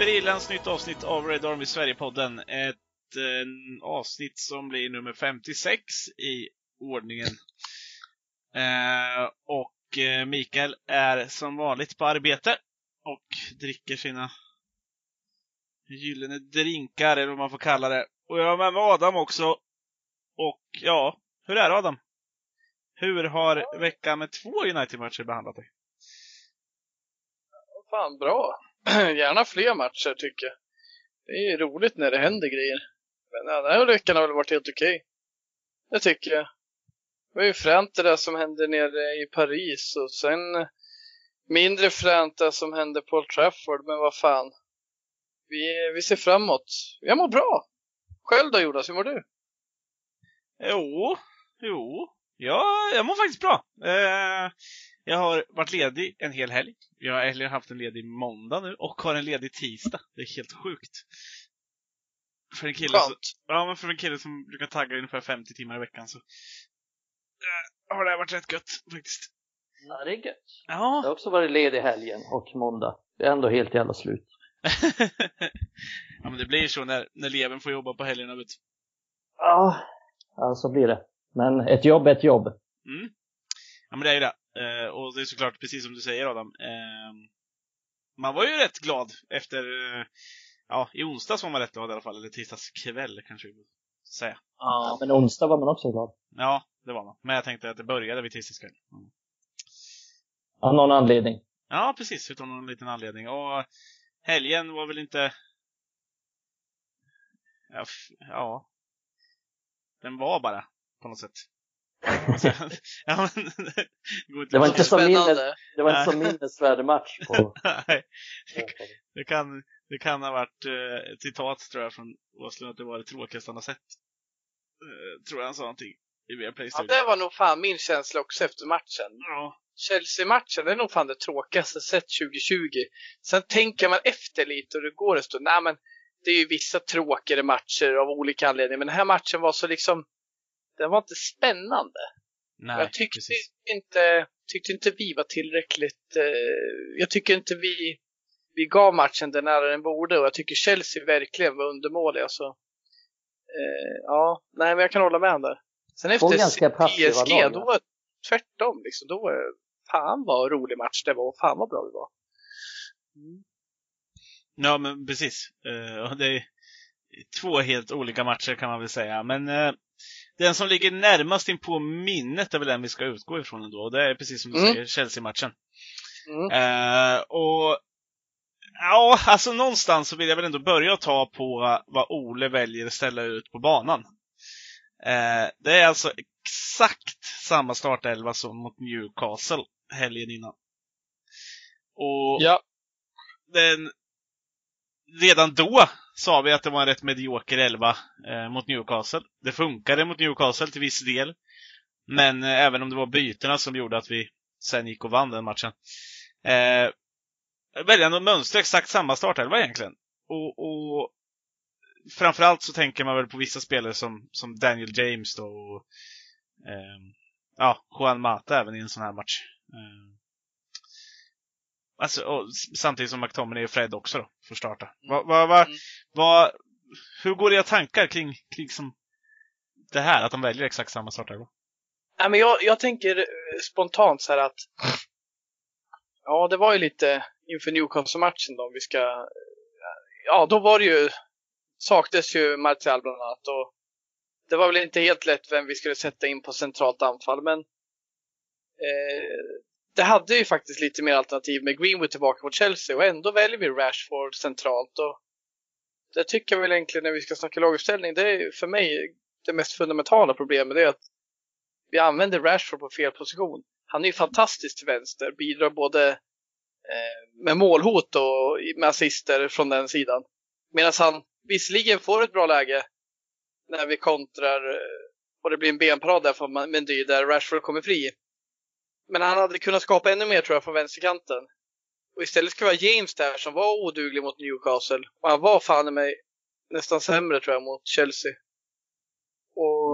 Berillans nytt avsnitt av Red Army Sverige-podden. Ett avsnitt som blir nummer 56 i ordningen. Och Mikael är som vanligt på arbete och dricker sina gyllene drinkar, eller vad man får kalla det. Och jag är med Adam också. Och ja, hur är det, Adam? Hur har veckan med 2 United-matcher behandlat dig? Fan, bra. Gärna fler matcher tycker jag. Det är roligt när det händer grejer. Men ja, den här veckan har väl varit helt okej. Det tycker jag. Det var ju fränt det där som hände nere i Paris. Och sen mindre fränt det som hände på Old Trafford. Men vad fan. Vi ser framåt. Jag mår bra. Själv då, Jonas, hur mår du? Jo. Ja, jag mår faktiskt bra. Jag har varit ledig en hel helg. Jag har haft en ledig måndag nu och har en ledig tisdag. Det är helt sjukt. För en kille som, brukar tagga ungefär 50 timmar i veckan, så har det varit rätt gött faktiskt. Ja, det är gött. Ja. Jag har också varit ledig helgen och måndag. Det är ändå helt jävla slut. Ja, men det blir så när levern får jobba på helgerna, vet du. Ja, så blir det. Men ett jobb är ett jobb. Mm. Ja, men det är ju det. Och det är såklart precis som du säger, Adam. Man var ju rätt glad efter i onsdags var man rätt glad i alla fall. Eller tisdags kväll kanske jag vill säga. Ja, men onsdag var man också glad. Ja, det var man. Men jag tänkte att det började vid tisdags kväll. Mm. Av någon anledning. Ja, precis, utan någon liten anledning. Och helgen var väl inte den var bara på något sätt. Ja, men det var inte så mindre. Det var inte så minnesvärd match på. Nej. Det kan ha varit ett citat, tror jag, från Åslund, att det var det tråkigaste han har sett. Tror jag han sa någonting i Viaplay. Ja, det var nog fan min känsla också efter matchen. Ja. Chelsea-matchen, det är nog fan det tråkigaste sett 2020. Sen tänker man efter lite och det går en stund. Nej, men det är ju vissa tråkigare matcher av olika anledningar, men den här matchen var så liksom, den var inte spännande. Nej, jag tyckte inte vi var tillräckligt. Jag tycker inte vi gav matchen den nära den borde. Och jag tycker Chelsea verkligen var undermålig. Alltså. Nej, men jag kan hålla med om det. Sen efter PSG, då var tvärtom. Liksom, då var fan vad rolig match det var. Och fan vad bra det var. Mm. Ja, men precis. Det är 2 helt olika matcher kan man väl säga. Men den som ligger närmast in på minnet är väl den vi ska utgå ifrån ändå. Och det är precis som du säger, Chelsea-matchen. Mm. Alltså någonstans så vill jag väl ändå börja ta på vad Ole väljer att ställa ut på banan. Det är alltså exakt samma startelva som mot Newcastle helgen innan. Och ja. Redan då sa vi att det var en rätt medioker elva mot Newcastle. Det funkade mot Newcastle till viss del. Men även om det var byterna som gjorde att vi sen gick och vann den matchen. Väljer att mönstra exakt samma startelva egentligen. Och framförallt så tänker man väl på vissa spelare som Daniel James då, och Juan Mata även i en sån här match. Samtidigt som McTominay och Fred också då får starta. Hur går era tankar kring som det här att de väljer exakt samma startar då? Ja, men jag tänker spontant så här att ja, det var ju lite inför Newcastle-matchen då vi ska då var det ju saktes ju Martial bland annat, och det var väl inte helt lätt vem vi skulle sätta in på centralt anfall, men det hade ju faktiskt lite mer alternativ med Greenwood tillbaka mot Chelsea. Och ändå väljer vi Rashford centralt. Och det tycker jag väl egentligen när vi ska snacka laguppställning. Det är för mig det mest fundamentala problemet. Det är att vi använder Rashford på fel position. Han är ju fantastisk till vänster. Bidrar både med målhot och med assister från den sidan. Medan han visserligen får ett bra läge när vi kontrar. Och det blir en benparad där. Men det är ju där Rashford kommer fri. Men han hade kunnat skapa ännu mer, tror jag, från vänsterkanten. Och istället skulle vara James där som var oduglig mot Newcastle. Och han var fan i mig nästan sämre, tror jag, mot Chelsea. Och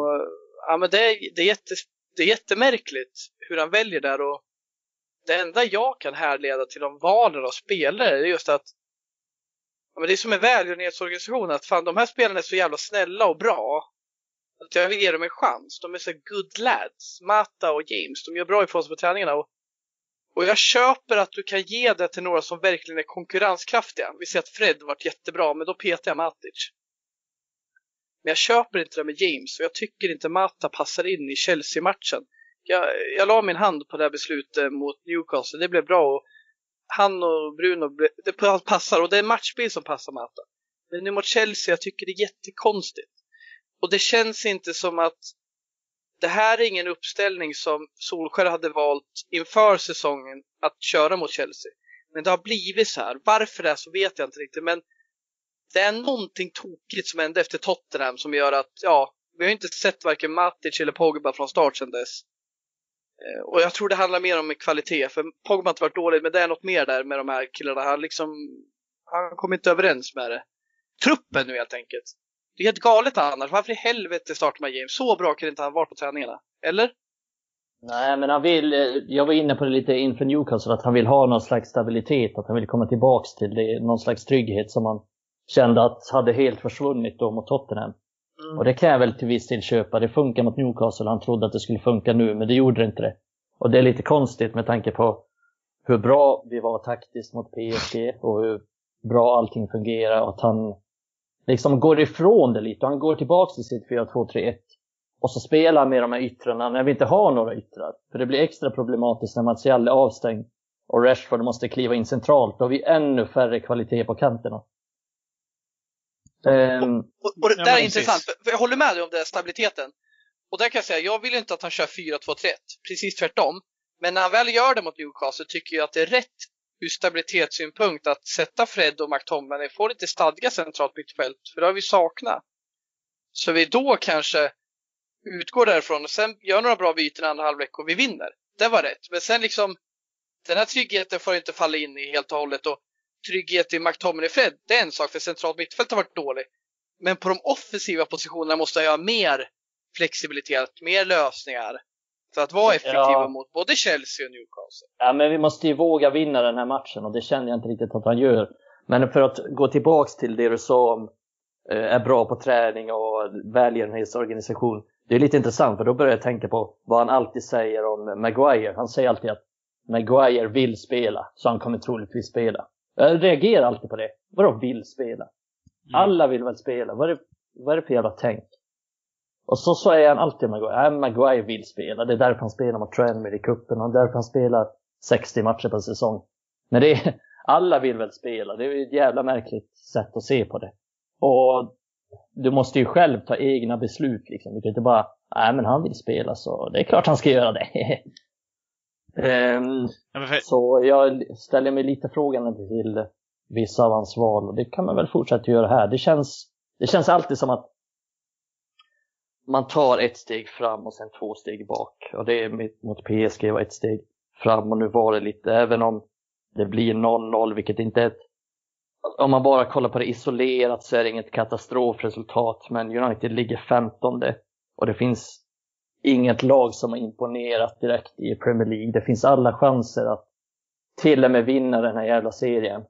ja, men det är jättemärkligt hur han väljer där. Och det enda jag kan härleda till de valen av spelare är just att men det är som en välgörenhetsorganisation att fan, de här spelarna är så jävla snälla och bra att jag vill ge dem en chans. De är så good lads, Mata och James. De gör bra ifrån sig på träningarna. Och jag köper att du kan ge det till några som verkligen är konkurrenskraftiga. Vi ser att Fred varit jättebra, men då petar jag Matic. Men jag köper inte det med James, och jag tycker inte Mata passar in i Chelsea-matchen. Jag la min hand på det här beslutet mot Newcastle. Det blev bra, och han och Bruno, det passar, och det är en matchbild som passar Mata. Men nu mot Chelsea, jag tycker det är jättekonstigt. Och det känns inte som att det här är ingen uppställning som Solskjaer hade valt inför säsongen att köra mot Chelsea. Men det har blivit så här. Varför det är så vet jag inte riktigt. Men det är någonting tokigt som hände efter Tottenham som gör att, ja, vi har inte sett varken Matic eller Pogba från start sedan dess. Och jag tror det handlar mer om kvalitet. För Pogba har inte varit dåligt, men det är något mer där med de här killarna. Han kommer inte överens med det. Truppen nu helt enkelt. Det är helt galet annars. Varför i helvete startar man James? Så bra kan inte han vara på träningarna. Eller? Nej, men han vill... Jag var inne på det lite inför Newcastle. Att han vill ha någon slags stabilitet. Att han vill komma tillbaks till det. Någon slags trygghet som han kände att hade helt försvunnit då mot Tottenham. Mm. Och det kan jag väl till viss del köpa. Det funkar mot Newcastle. Han trodde att det skulle funka nu, men det gjorde det inte det. Och det är lite konstigt med tanke på hur bra vi var taktiskt mot PSG. Och hur bra allting fungerar. Och att han... liksom går ifrån det lite. Han går tillbaka till sitt 4-2-3-1. Och så spelar med de här yttrarna när vi inte har några yttrar. För det blir extra problematiskt när Martial är avstängd. Och Rashford måste kliva in centralt. Då har vi ännu färre kvalitet på kanterna. Och det där är intressant. För jag håller med dig om den stabiliteten. Och där kan jag säga, jag vill inte att han kör 4-2-3-1. Precis tvärtom. Men när han väl gör det mot Newcastle så tycker jag att det är rätt ur stabilitetssynpunkt att sätta Fred och McTominay får inte stadga centralt mittfält, för det har vi saknat. Så vi då kanske utgår därifrån och sen gör några bra byten andra halvlek och vi vinner. Det var rätt. Men sen liksom den här tryggheten får inte falla in i helt och hållet, och trygghet i McTominay och Fred, det är en sak, för centralt mittfält har varit dålig. Men på de offensiva positionerna måste jag ha mer flexibilitet, mer lösningar. Så att vara effektiva mot både Chelsea och Newcastle. Ja, men vi måste ju våga vinna den här matchen, och det känner jag inte riktigt att han gör. Men för att gå tillbaks till det du sa om är bra på träning och välgörenhetsorganisation. Det är lite intressant, för då börjar jag tänka på vad han alltid säger om Maguire. Han säger alltid att Maguire vill spela, så han kommer troligtvis spela. Jag reagerar alltid på det. Vadå vill spela? Alla vill väl spela. Vad är det för jävla tänk? Och så säger han alltid Maguire. Maguire vill spela. Det är därför han spelar mot Tranmere i kuppen. Och därför han spelar 60 matcher per säsong. Men det är, alla vill väl spela. Det är ett jävla märkligt sätt att se på det. Och du måste ju själv ta egna beslut. Liksom. Du kan inte bara, men han vill spela så det är klart han ska göra det. Så jag ställer mig lite frågan till vissa av hans val. Och det kan man väl fortsätta göra här. Det känns alltid som att man tar ett steg fram och sen två steg bak. Och det är mot PSG var ett steg fram och nu var det lite. Även om det blir 0-0, vilket inte är ett... Om man bara kollar på det isolerat så är det inget katastrofresultat. Men United ligger 15:e. Och det finns inget lag som har imponerat direkt i Premier League. Det finns alla chanser att till och med vinna den här jävla serien.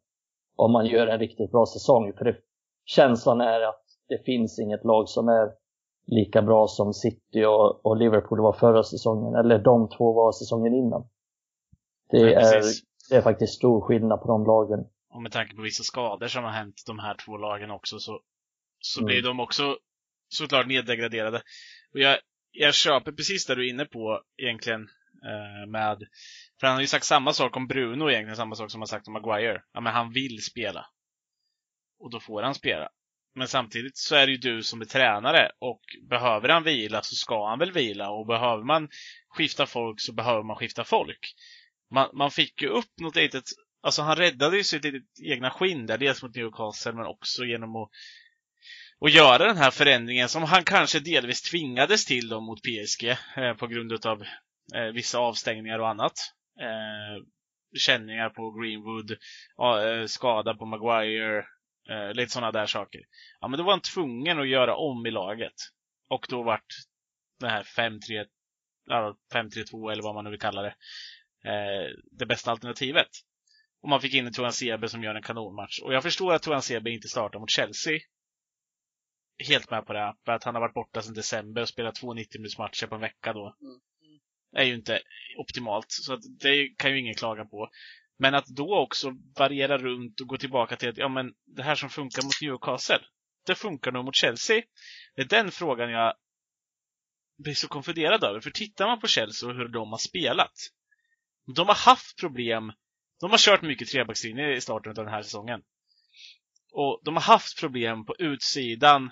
Om man gör en riktigt bra säsong. För det, känslan är att det finns inget lag som är lika bra som City och Liverpool var förra säsongen. Eller de två var säsongen innan. Det är faktiskt stor skillnad på de lagen. Och med tanke på vissa skador som har hänt de här två lagen också. Så blir de också såklart neddegraderade. Och jag köper precis där du är inne på egentligen. För han har ju sagt samma sak om Bruno egentligen. Samma sak som han sagt om Maguire. Ja, men han vill spela. Och då får han spela. Men samtidigt så är det ju du som är tränare, och behöver han vila så ska han väl vila, och behöver man skifta folk så behöver man skifta folk. Man fick ju upp något litet, alltså han räddade ju sitt egna skinn där, dels mot Newcastle men också genom att göra den här förändringen som han kanske delvis tvingades till då mot PSG på grund av vissa avstängningar och annat. Känningar på Greenwood, skada på Maguire, lite sådana där saker. Ja, men då var han tvungen att göra om i laget. Och då vart det här 5-3-2 eller vad man nu vill kalla det, det bästa alternativet. Och man fick in Togan Sebe som gör en kanonmatch. Och jag förstår att Togan Sebe inte startar mot Chelsea. Helt med på det. För att han har varit borta sedan december och spelat 2 90-minuters matcher på en vecka då. Det är ju inte optimalt. Så att det kan ju ingen klaga på. Men att då också variera runt och gå tillbaka till att ja, men det här som funkar mot Newcastle, det funkar nog mot Chelsea. Det är den frågan jag blir så konfunderad över. För tittar man på Chelsea och hur de har spelat, de har haft problem. De har kört mycket trebackslinjer i starten av den här säsongen. Och de har haft problem på utsidan,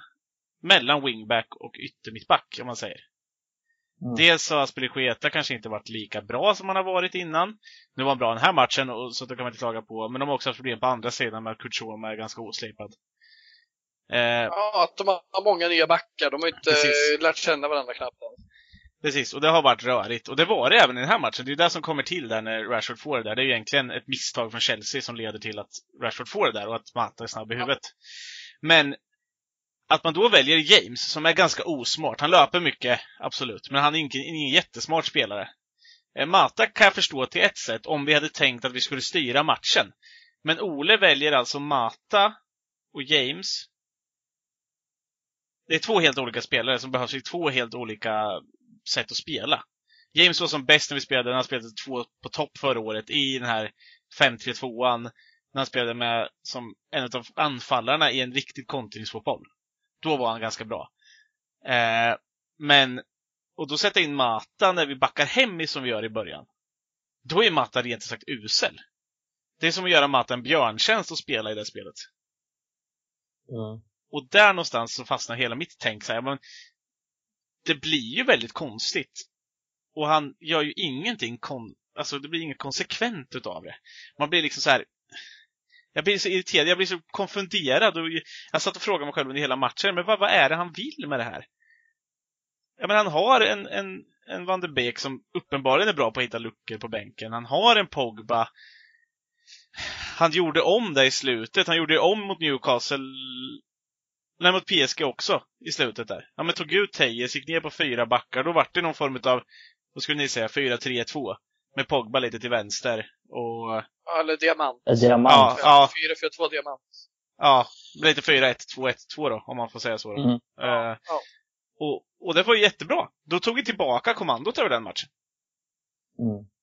mellan wingback och yttermittback, om man säger. Dels har Aspelikueta kanske inte varit lika bra som han har varit innan. Nu var han bra den här matchen, och så då kan man inte klaga på. Men de har också haft problem på andra sidan med att Kurtzoma är ganska oslipad. Ja, att de har många nya backar. De har inte lärt känna varandra knappt. Precis, och det har varit rörigt. Och det var det även i den här matchen. Det är det som kommer till där när Rashford får det där. Det är ju egentligen ett misstag från Chelsea som leder till att Rashford får det där och att Mata är snabb i huvudet. Men att man då väljer James, som är ganska osmart. Han löper mycket, absolut, men han är ingen jättesmart spelare. Mata kan jag förstå till ett sätt, om vi hade tänkt att vi skulle styra matchen. Men Ole väljer alltså Mata och James. Det är två helt olika spelare som behövs i två helt olika sätt att spela. James var som bäst när vi spelade, när han spelade 2 på topp förra året i den här 5-3-2an, när han spelade med som en av anfallarna i en riktigt kontringsfotboll. Då var han ganska bra. Men och då sätter in Mata när vi backar hem i som vi gör i början. Då är Mata rent sagt usel. Det är som att göra Mata en björntjänst och spela i det spelet. Och där någonstans så fastnar hela mitt tänk så här, men det blir ju väldigt konstigt. Och han gör ju ingenting alltså det blir inget konsekvent utav det. Man blir liksom så här. Jag blir så irriterad, jag blir så konfunderad. Och jag satt och frågade mig själv under hela matchen, men vad är det han vill med det här? Ja, men han har en Van de Beek som uppenbarligen är bra på att hitta luckor på bänken. Han har en Pogba. Han gjorde om det i slutet. Han gjorde om mot Newcastle. Nej, mot PSG också i slutet där. Ja, men tog ut Tejes, gick ner på 4 backar. Då var det någon form av, vad skulle ni säga, 4-3-2. Med Pogba lite till vänster och... eller diamant. Ja, ja. 4-4-2 diamant. Ja, lite 4-1-2-1-2 då, om man får säga så då. Ja. Och det var ju jättebra. Då tog han tillbaka kommandot över den matchen.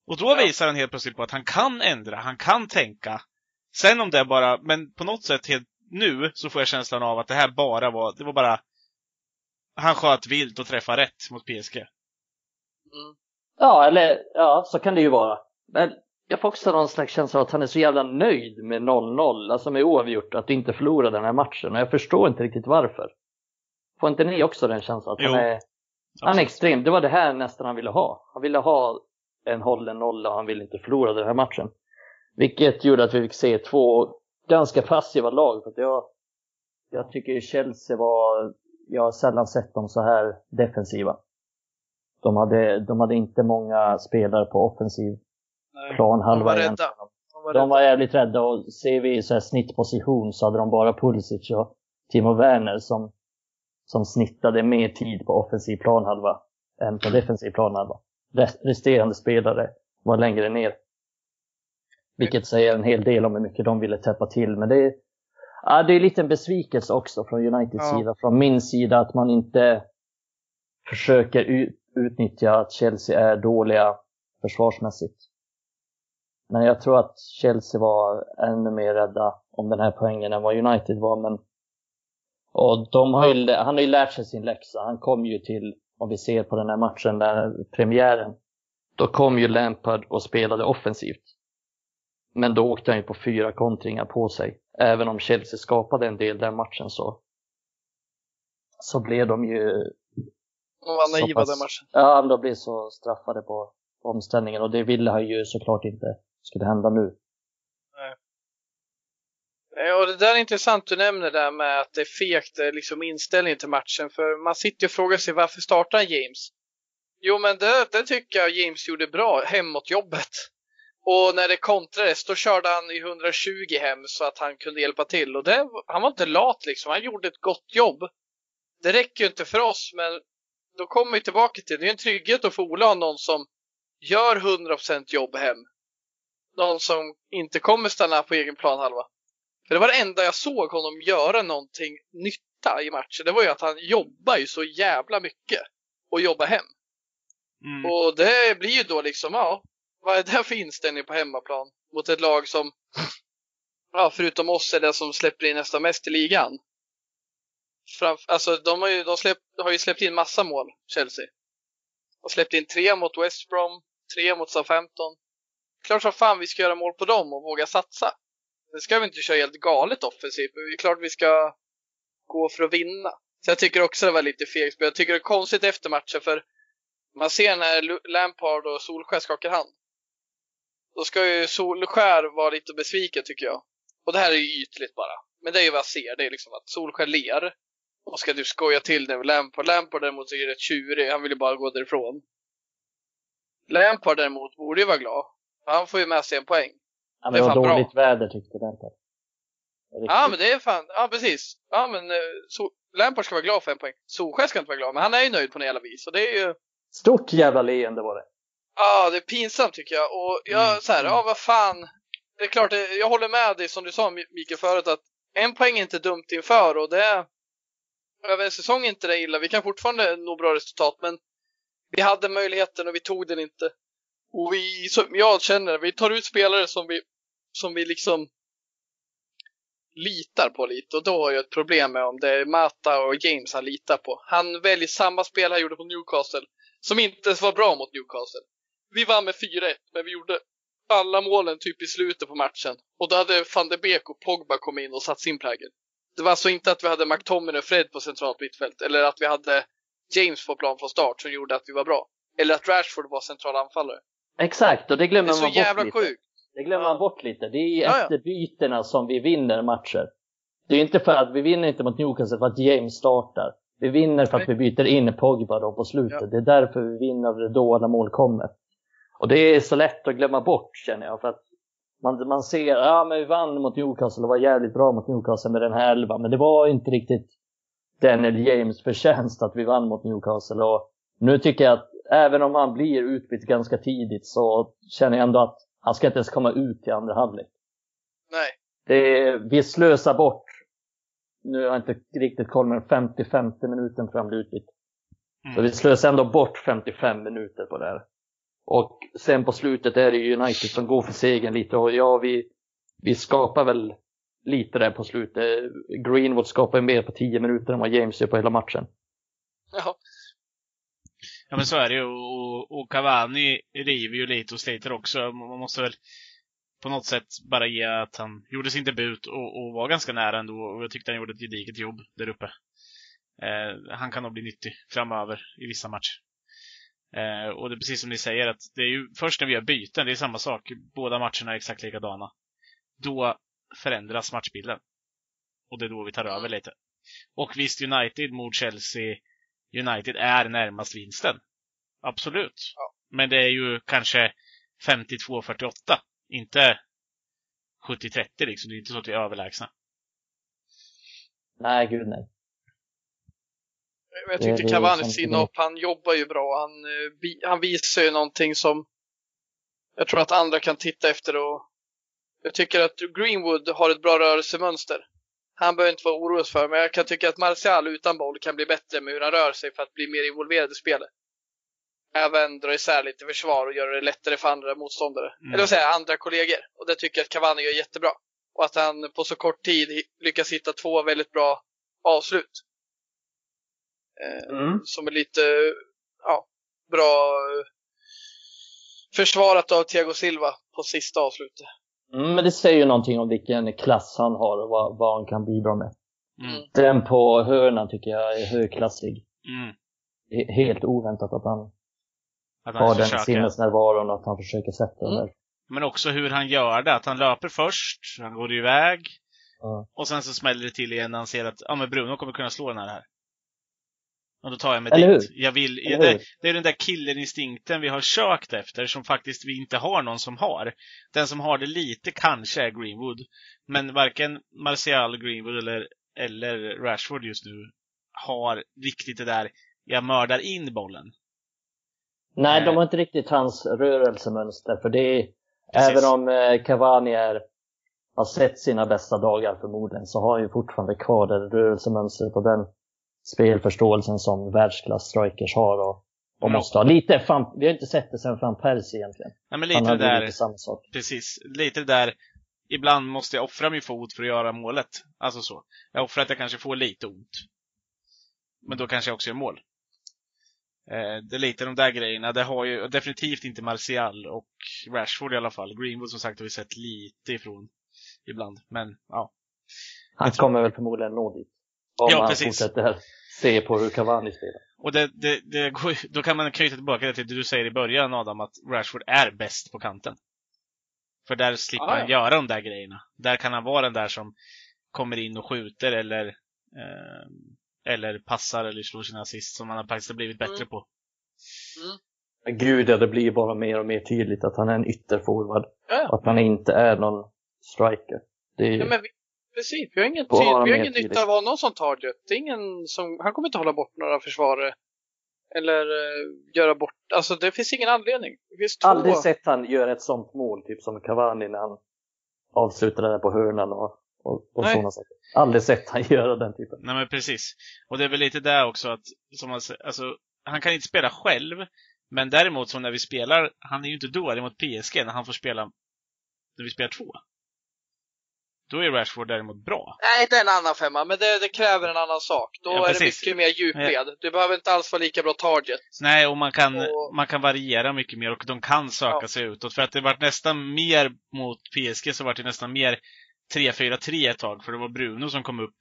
Och då visar han helt plötsligt på att han kan ändra, han kan tänka. Sen om det bara, men på något sätt helt nu så får jag känslan av att det här bara var, det var bara han sköt vilt och träffade rätt mot PSG. Ja, eller ja, så kan det ju vara. Men jag får också någon slags känsla av att han är så jävla nöjd med 0-0, alltså med oavgjort, att inte förlora den här matchen. Och jag förstår inte riktigt varför. Får inte ni också den känslan? Att han är extrem. Det var det här nästan han ville ha. Han ville ha en hållen nolla och han ville inte förlora den här matchen. Vilket gjorde att vi fick se 2 ganska passiva lag. För att jag tycker Chelsea var... Jag har sällan sett dem så här defensiva. De hade inte många spelare på offensiv plan halva. De var jävligt rädda. Och ser vi så här snittposition så hade de bara Pulisic och Timo Werner som snittade mer tid på offensiv plan halva än på defensiv plan halva. Resterande spelare var längre ner. Vilket säger en hel del om hur mycket de ville täppa till. Men det är lite en besvikelse också från Uniteds sida. Från min sida att man inte försöker utnyttja att Chelsea är dåliga försvarsmässigt. Men jag tror att Chelsea var ännu mer rädda om den här poängen än vad United var. Men... och han har ju lärt sig sin läxa. Han kom ju till, om vi ser på den här matchen, där premiären, då kom ju Lampard och spelade offensivt. Men då åkte han ju på 4 kontringar på sig. Även om Chelsea skapade en del den matchen så blev de ju... de blev så straffade på omställningen. Och det ville han ju såklart inte skulle hända nu. Nej. Och det där är intressant du nämner där med att det är fegt liksom inställningen till matchen. För man sitter och frågar sig, varför startar James? Jo, men det tycker jag James gjorde bra hemåt jobbet. Och när det kontrades då körde han i 120 hem så att han kunde hjälpa till. Och han var inte lat liksom, han gjorde ett gott jobb. Det räcker ju inte för oss, men då kommer vi tillbaka till det är en trygghet att få Ola ha någon som gör 100% jobb hem. någon som inte kommer stanna på egen plan halva. För det var det enda jag såg honom göra någonting nytta i matchen. Det var ju att han jobbar ju så jävla mycket och jobbar hem. Mm. Och det blir ju då liksom, ja, vad är det för inställning på hemmaplan mot ett lag som, ja, förutom oss är det som släpper in nästan mest i ligan. Alltså de har ju släppt in massa mål, Chelsea. Och släppt in 3 mot West Brom, 3 mot Southampton. Klart som fan vi ska göra mål på dem och våga satsa. Det ska vi inte köra helt galet offensivt, men det är klart vi ska gå för att vinna. Så jag tycker också det var lite fegspel. Jag tycker det är konstigt efter matchen, för man ser när Lampard och Solskär skakar hand. Då ska ju Solskär vara lite besviken, tycker jag. Och det här är ju ytligt bara. Men det är ju vad jag ser, det är liksom att Solskär ler. Och ska du skoja till det med Lampard. Lampard däremot är rätt tjurig, han vill ju bara gå därifrån. Lampard däremot borde ju vara glad. Han får ju med sig en poäng. Ja, det var dåligt bra väder tyckte Lampard. Ja, men det är fan, ja precis. Ja, men Lampard ska vara glad för en poäng. Solskär ska inte vara glad, men han är ju nöjd på en jävla vis. Och det är ju... Stort jävla leende var det. Ja, det är pinsamt tycker jag. Och jag så här, ja vad fan. Det är klart, jag håller med dig som du sa Mikael förut, att en poäng är inte dumt inför. Och det är över en säsong inte det illa. Vi kan fortfarande nå bra resultat, men vi hade möjligheten och vi tog den inte. Och vi, som jag känner, vi tar ut spelare som vi liksom litar på lite. Och då har jag ett problem med om det är Mata och James han litar på. Han väljer samma spel han gjorde på Newcastle, som inte var bra mot Newcastle. Vi vann med 4-1, men vi gjorde alla målen typ i slutet på matchen. Och då hade Van de Beek och Pogba kommit in och satt sin prägel. Det var alltså inte att vi hade McTominay och Fred på centralt mittfält, eller att vi hade James på plan från start som gjorde att vi var bra, eller att Rashford var central anfallare. Exakt, och det glömmer man bort lite. Det är så jävla sjukt. Det glömmer man bort lite. Det är efter byterna som vi vinner matcher. Det är inte för att vi vinner inte mot Newcastle för att James startar. Vi vinner för att vi byter in Pogba då på slutet. Ja. Det är därför vi vinner då när mål kommer. Och det är så lätt att glömma bort, känner jag. För att man ser, ja men vi vann mot Newcastle och var jävligt bra mot Newcastle med den här elva. Men det var inte riktigt Daniel James förtjänst att vi vann mot Newcastle. Och nu tycker jag att även om han blir utbytt ganska tidigt, så känner jag ändå att han ska inte ens komma ut i andra halvlek. Nej. Vi slösar bort. Nu har jag inte riktigt koll, men 50-50 minuten fram blir utbytt. Så vi slösar ändå bort 55 minuter på det här. Och sen på slutet är det United som går för segern lite. Och ja, vi skapar väl lite där på slutet. Greenwood skapar ju mer på 10 minuter än vad James gör på hela matchen. Ja. Ja, men så är det ju. Och Cavani river ju lite och sliter också. Man måste väl på något sätt bara ge att han gjorde sin debut och var ganska nära ändå. Och jag tyckte han gjorde ett gediget jobb där uppe. Han kan nog bli nyttig framöver i vissa matcher. Och det är precis som ni säger, att det är ju först när vi gör byten, det är samma sak. Båda matcherna är exakt likadana. Då förändras matchbilden. Och det är då vi tar över lite. Och visst, United mot Chelsea, United är närmast vinsten. Absolut. Ja. Men det är ju kanske 52-48. Inte 70-30 liksom. Det är inte så att vi är överlägsna. Nej, gud nej. Jag tyckte Cavani inhopp, han jobbar ju bra. Han visar ju någonting som jag tror att andra kan titta efter. Och jag tycker att Greenwood har ett bra rörelsemönster. Han behöver inte vara orolig för. Men jag kan tycka att Martial utan boll kan bli bättre med hur han rör sig för att bli mer involverad i spelet. Även dra isär lite försvar och göra det lättare för andra motståndare. Eller säga andra kollegor. Och det tycker jag att Cavani gör jättebra. Och att han på så kort tid lyckas hitta 2 väldigt bra avslut. Som är lite bra försvarat av Thiago Silva på sista avslutet. Men det säger ju någonting om vilken klass han har och vad han kan bidra med. Den på hörnan tycker jag är högklassig. Helt oväntat att han har den sinnesnärvaron och att han försöker sätta den där. Men också hur han gör det, att han löper först, han går iväg och sen så smäller det till igen när han ser att men Bruno kommer kunna slå den här. Och då tar jag med dit. Det är den där killerinstinkten vi har sökt efter, som faktiskt vi inte har någon som har. Den som har det lite kanske är Greenwood. Men varken Martial, Greenwood eller Rashford just nu har riktigt det där jag mördar in bollen. Nej, de har inte riktigt hans rörelsemönster. För det är, Precis. Även om Cavani har sett sina bästa dagar förmodligen, så har han ju fortfarande kvar det rörelsemönstret och den spelförståelsen som världsklass-strikers har och måste ha. Lite fan, vi har inte sett det sen Van Persie egentligen. Nej, men lite där, lite samma sak. Precis, lite där. Ibland måste jag offra min fot för att göra målet. Alltså så. Jag offrar att jag kanske får lite ont, men då kanske jag också gör mål. Det är lite de där grejerna. Det har ju definitivt inte Martial och Rashford i alla fall. Greenwood som sagt har vi sett lite ifrån ibland, men ja. Han kommer väl förmodligen nå dit om ja, han precis. Fortsätter se på hur Cavani spelar. Och det går, då kan man knyta tillbaka till det du säger i början, Adam, att Rashford är bäst på kanten. För där slipper han göra de där grejerna. Där kan han vara den där som kommer in och skjuter eller passar eller slår sina assist, som han har faktiskt blivit bättre på. Men gud, det blir bara mer och mer tydligt att han är en ytterforward, att han inte är någon striker. Det är men precis, vi har ingen nytta av honom som target. Det är ingen som, han kommer inte hålla bort några försvarare eller göra bort. Alltså det finns ingen anledning. Aldrig sett han göra ett sånt mål, typ som Cavani när han avslutade där på hörnan och sådana saker. Aldrig sett han göra den typen. Nej, men precis. Och det är väl lite där också att, som man, alltså, han kan inte spela själv. Men däremot som när vi spelar, han är ju inte dålig mot PSG när han får spela, när vi spelar två. Då är Rashford däremot bra. Nej, det är en annan femma, men det kräver en annan sak. Då är det mycket mer djupled. Du behöver inte alls vara lika bra target. Nej, och man kan variera mycket mer, och de kan söka sig utåt. För att det vart nästan mer mot PSG, så vart det nästan mer 3-4-3 ett tag. För det var Bruno som kom upp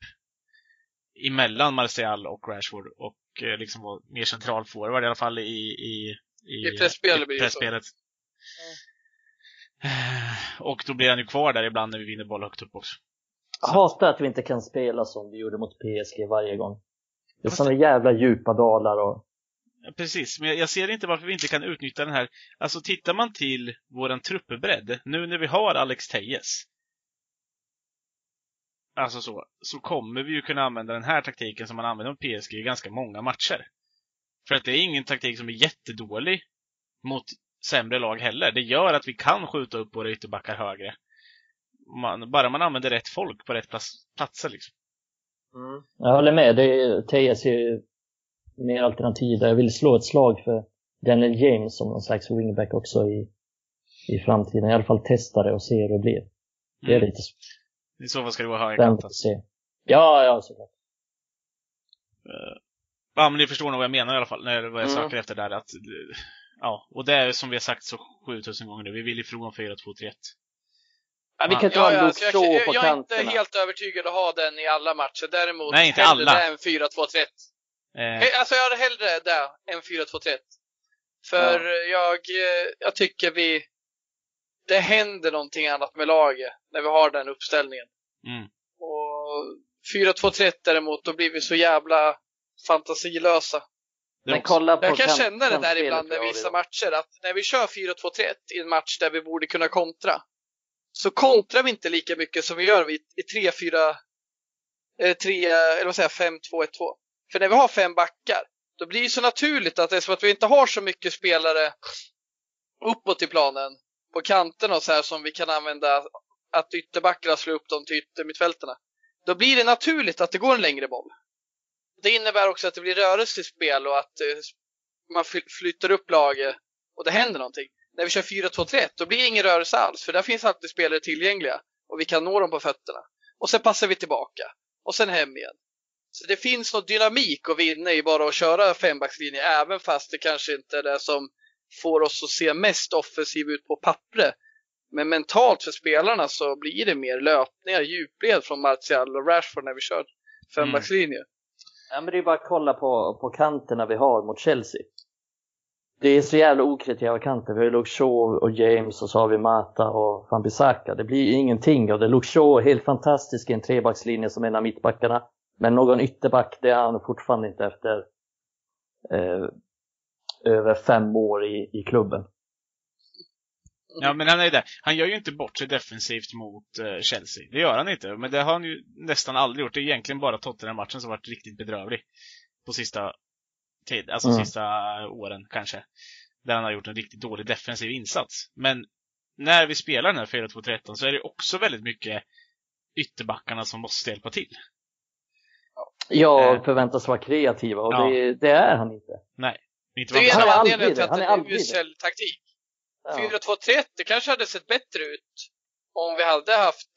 emellan Martial och Rashford och liksom var mer central forward i alla fall i pressspelet. Och då blir han ju kvar där ibland när vi vinner boll högt upp också. Jag hatar att vi inte kan spela som vi gjorde mot PSG varje gång. Det är sådana jävla djupa dalar och... Precis, men jag ser inte varför vi inte kan utnyttja den här. Alltså tittar man till våran truppebredd nu när vi har Alex Tejes, alltså så kommer vi ju kunna använda den här taktiken som man använder mot PSG i ganska många matcher. För att det är ingen taktik som är jättedålig mot sämre lag heller. Det gör att vi kan skjuta upp våra ytterbackar högre, bara man använder rätt folk på rätt platser liksom. Jag håller med. Tejas är ju mer alternativ. Jag vill slå ett slag för Daniel James som någon slags wingback också i framtiden. I alla fall testa det och se hur det blir. Det är lite så. I så fall ska det vara högre kanten. Ja, såklart. Men ni förstår nog vad jag menar i alla fall. När jag söker efter där att... Ja, och det är som vi har sagt så 7000 gånger nu. Vi vill ifrån 4-2-3-1. Ja, vi kan ta Luke Shaw på kanterna. Jag är inte helt övertygad att ha den i alla matcher. Däremot nej, inte hellre alla. En 4-2-3-1. Alltså jag har hellre det än 4-2-3-1. För jag tycker vi... Det händer någonting annat med laget när vi har den uppställningen. Och 4-2-3 däremot, då blir vi så jävla fantasilösa. Men kolla på jag kan känna det där ibland när vissa matcher, att när vi kör 4-2-3 i en match där vi borde kunna kontra, så kontrar vi inte lika mycket som vi gör i 3-4 3, eller vad säger 5-2-1-2. För när vi har fem backar, då blir det så naturligt att det är som att vi inte har så mycket spelare uppåt i planen på kanten och så här, som vi kan använda att ytterbackarna slår upp dem till yttermittfältarna. Då blir det naturligt att det går en längre boll. Det innebär också att det blir rörelse i spel och att man flyttar upp laget och det händer någonting. När vi kör 4-2-3, då blir det ingen rörelse alls, för där finns alltid spelare tillgängliga och vi kan nå dem på fötterna. Och sen passar vi tillbaka och sen hem igen. Så det finns någon dynamik att vinna i bara att köra fembackslinje, även fast det kanske inte är det som får oss att se mest offensiv ut på pappret. Men mentalt för spelarna så blir det mer löpningar, djupled från Martial och Rashford när vi kör fembackslinje. Ja, men det är bara att kolla på kanterna vi har mot Chelsea. Det är så jävla okreativa kanter. Vi har ju Luke Shaw och James, och så har vi Mata och Wan-Bissaka. Det blir ingenting. Och det är Luke Shaw helt fantastisk i en trebackslinje som en av mittbackarna. Men någon ytterback, det är han fortfarande inte efter över 5 år i klubben. Ja, men han är ju där. Han gör ju inte bort sig defensivt mot Chelsea. Det gör han inte. Men det har han ju nästan aldrig gjort. Det är egentligen bara Tottenham-matchen som varit riktigt bedrövlig på sista tid. Alltså sista åren kanske, där han har gjort en riktigt dålig defensiv insats. Men när vi spelar den här 4-2-13 så är det också väldigt mycket ytterbackarna som måste hjälpa till. Jag förväntas vara kreativa och det är han inte. Nej, inte det är en av anledningarna till att det är usel taktik. 4-2-3-1, det kanske hade sett bättre ut om vi hade haft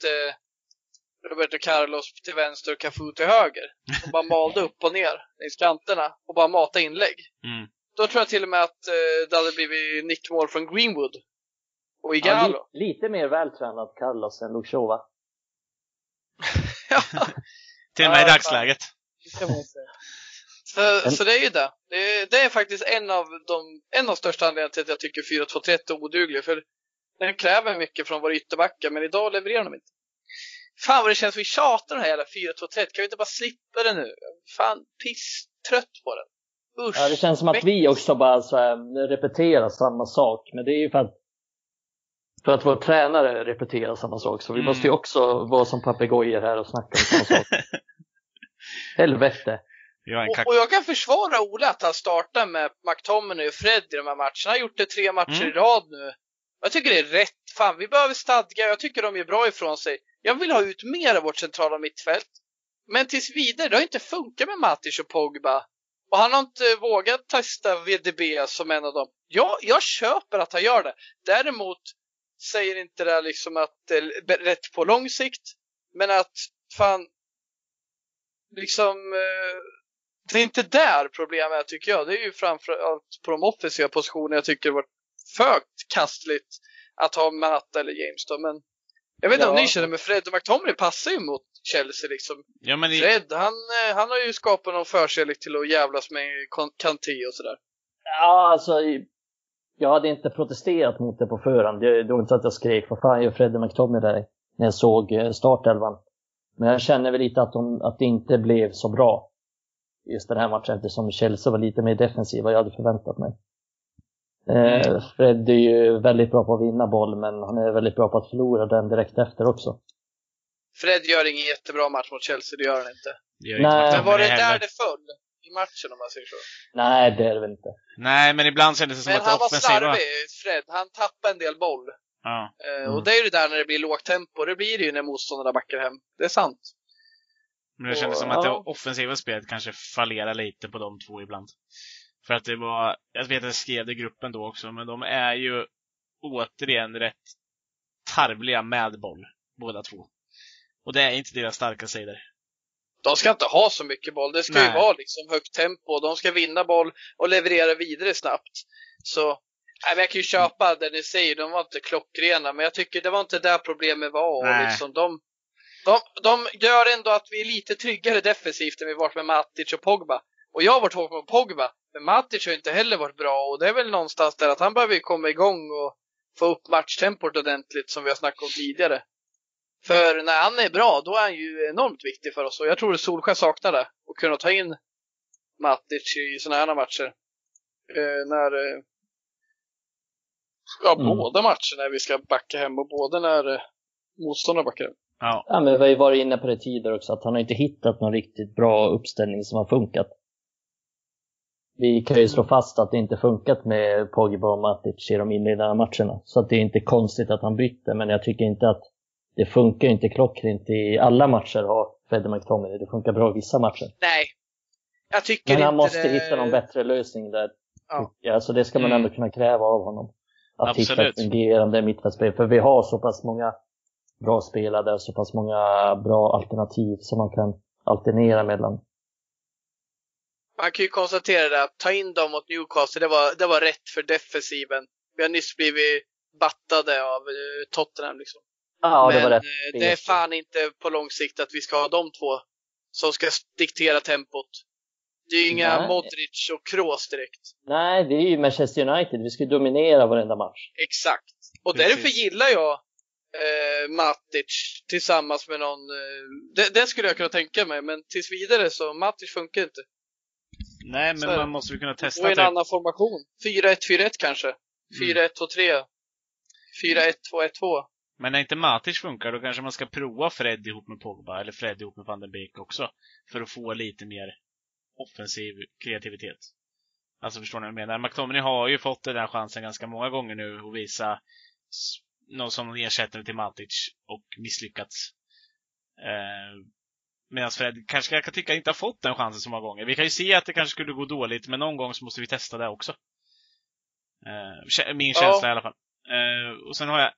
Roberto Carlos till vänster och Cafu till höger och bara malde upp och ner i kanterna och bara mata inlägg. Mm. Då tror jag till och med att det hade blivit nickmål från Greenwood och Igalo. Ja, lite mer vältränad Carlos än Luke Shaw, va? Till och med i dagsläget. Så det är ju det. Det är faktiskt en av största anledningarna till att jag tycker 4-2-3 är oduglig. För den kräver mycket från våra ytterbackar, men idag levererar de inte. Fan vad det känns att vi tjatar den här jävla 4-2-3. Kan vi inte bara slippa det nu? Fan, piss trött på den. Usch, det känns som att vi också bara så här, repeterar samma sak. Men det är ju för att vår tränare repeterar samma sak. Så vi måste ju också vara som papegojer här och snacka om samma sak. Helvete. Och jag kan försvara Ole att han startar med McTominay och Fred i de här matcherna. Han har gjort det 3 matcher i rad nu. Jag tycker det är rätt. Fan, vi behöver stadga. Jag tycker de är bra ifrån sig. Jag vill ha ut mer av vårt centrala mittfält. Men tills vidare, det har inte funkat med Matic och Pogba. Och han har inte vågat testa VDB som en av dem. Jag köper att han gör det. Däremot säger inte det liksom att det är rätt på lång sikt. Men att fan liksom det är inte där problemet är, tycker jag. Det är ju framförallt på de offensiva positionerna jag tycker det var fögt kastligt att ha Mata eller James då. Men jag vet inte om ni känner med Fred och McTominay passar ju mot Chelsea liksom. Ja, men Fred, han har ju skapat någon förkärlek till att jävlas med Kanté och sådär. Ja, alltså jag hade inte protesterat mot det på förhand. Det var inte så att jag skrek, vad fan gör Fred och McTominay där, när jag såg startelvan. Men jag känner väl lite att det inte blev så bra just den här matchen, eftersom Chelsea var lite mer defensiv vad jag hade förväntat mig. Fred är ju väldigt bra på att vinna boll, men han är väldigt bra på att förlora den direkt efter också. Fred gör ingen jättebra match mot Chelsea, det gör han inte. Men var det där det föll i matchen om man säger så? Nej, det är det väl inte. Nej, men ibland kändes det som att han var slarvig, Fred. Han tappade en del boll. Och det är ju det där när det blir lågt tempo. Det blir det ju när motståndarna backar hem. Det är sant. Men det kändes som att det offensiva spelet kanske fallerar lite på de två ibland. För att det var, jag vet att jag skrev det i gruppen då också, men de är ju återigen rätt tarvliga med boll, båda två. Och det är inte deras starka sidor. De ska inte ha så mycket boll. Det ska ju vara liksom högt tempo. De ska vinna boll och leverera vidare snabbt. Så jag kan ju köpa det ni säger. De var inte klockrena, men jag tycker det var inte där problemet var. Och liksom de gör ändå att vi är lite tryggare defensivt än vi varit med Matic och Pogba. Och jag har varit hårt med Pogba, men Matic har inte heller varit bra. Och det är väl någonstans där att han behöver komma igång och få upp matchtempot ordentligt, som vi har snackat om tidigare. För när han är bra, då är han ju enormt viktig för oss. Och jag tror att Solskjaer saknar det, och kunna ta in Matic i såna här matcher. Båda matcher när vi ska backa hem, och båda när motståndarna backar hem. Ja, men vi har ju varit inne på det tidigare också, att han har inte hittat någon riktigt bra uppställning som har funkat. Vi kan ju slå fast att det inte funkat med Pogba och Matic i de inledande matcherna. Så att det är inte konstigt att han bytte, men jag tycker inte att det funkar inte klockrent i alla matcher ha Fred McTominay. Det funkar bra i vissa matcher. Nej, jag tycker inte. Men han måste hitta någon bättre lösning där. Ja, så det ska man ändå kunna kräva av honom. Att hitta ett fungerande mittfältspel. För vi har så pass många bra spelare där, så pass många bra alternativ som man kan alternera mellan. Man kan ju konstatera det, att ta in dem mot Newcastle, det var rätt för defensiven. Vi har nyss blivit battade av Tottenham liksom. Ja, men det var rätt. Det är fan inte på lång sikt att vi ska ha de två som ska diktera tempot. Det är ju inga Modric och Kroos direkt. Nej, det är ju Manchester United. Vi ska dominera varenda match. Exakt. Och därför gillar jag Matic tillsammans med någon. Det skulle jag kunna tänka mig. Men tills vidare så Matic funkar inte. Nej, men så man måste ju kunna testa. Och en annan formation. 4-1-4-1 kanske. 4-1-2-3. 4-1-2-1-2. Men när inte Matic funkar, då kanske man ska prova Fred ihop med Pogba, eller Fred ihop med Van de Beek också, för att få lite mer offensiv kreativitet. Alltså, förstår ni vad jag menar? McTominay har ju fått den här chansen ganska många gånger nu, och visa någon som ersätter till Matic och misslyckats. Medan Fred kanske, jag kan tycka, inte har fått den chansen så många gånger. Vi kan ju se att det kanske skulle gå dåligt, men någon gång så måste vi testa det också. Min känsla i alla fall. Och sen har jag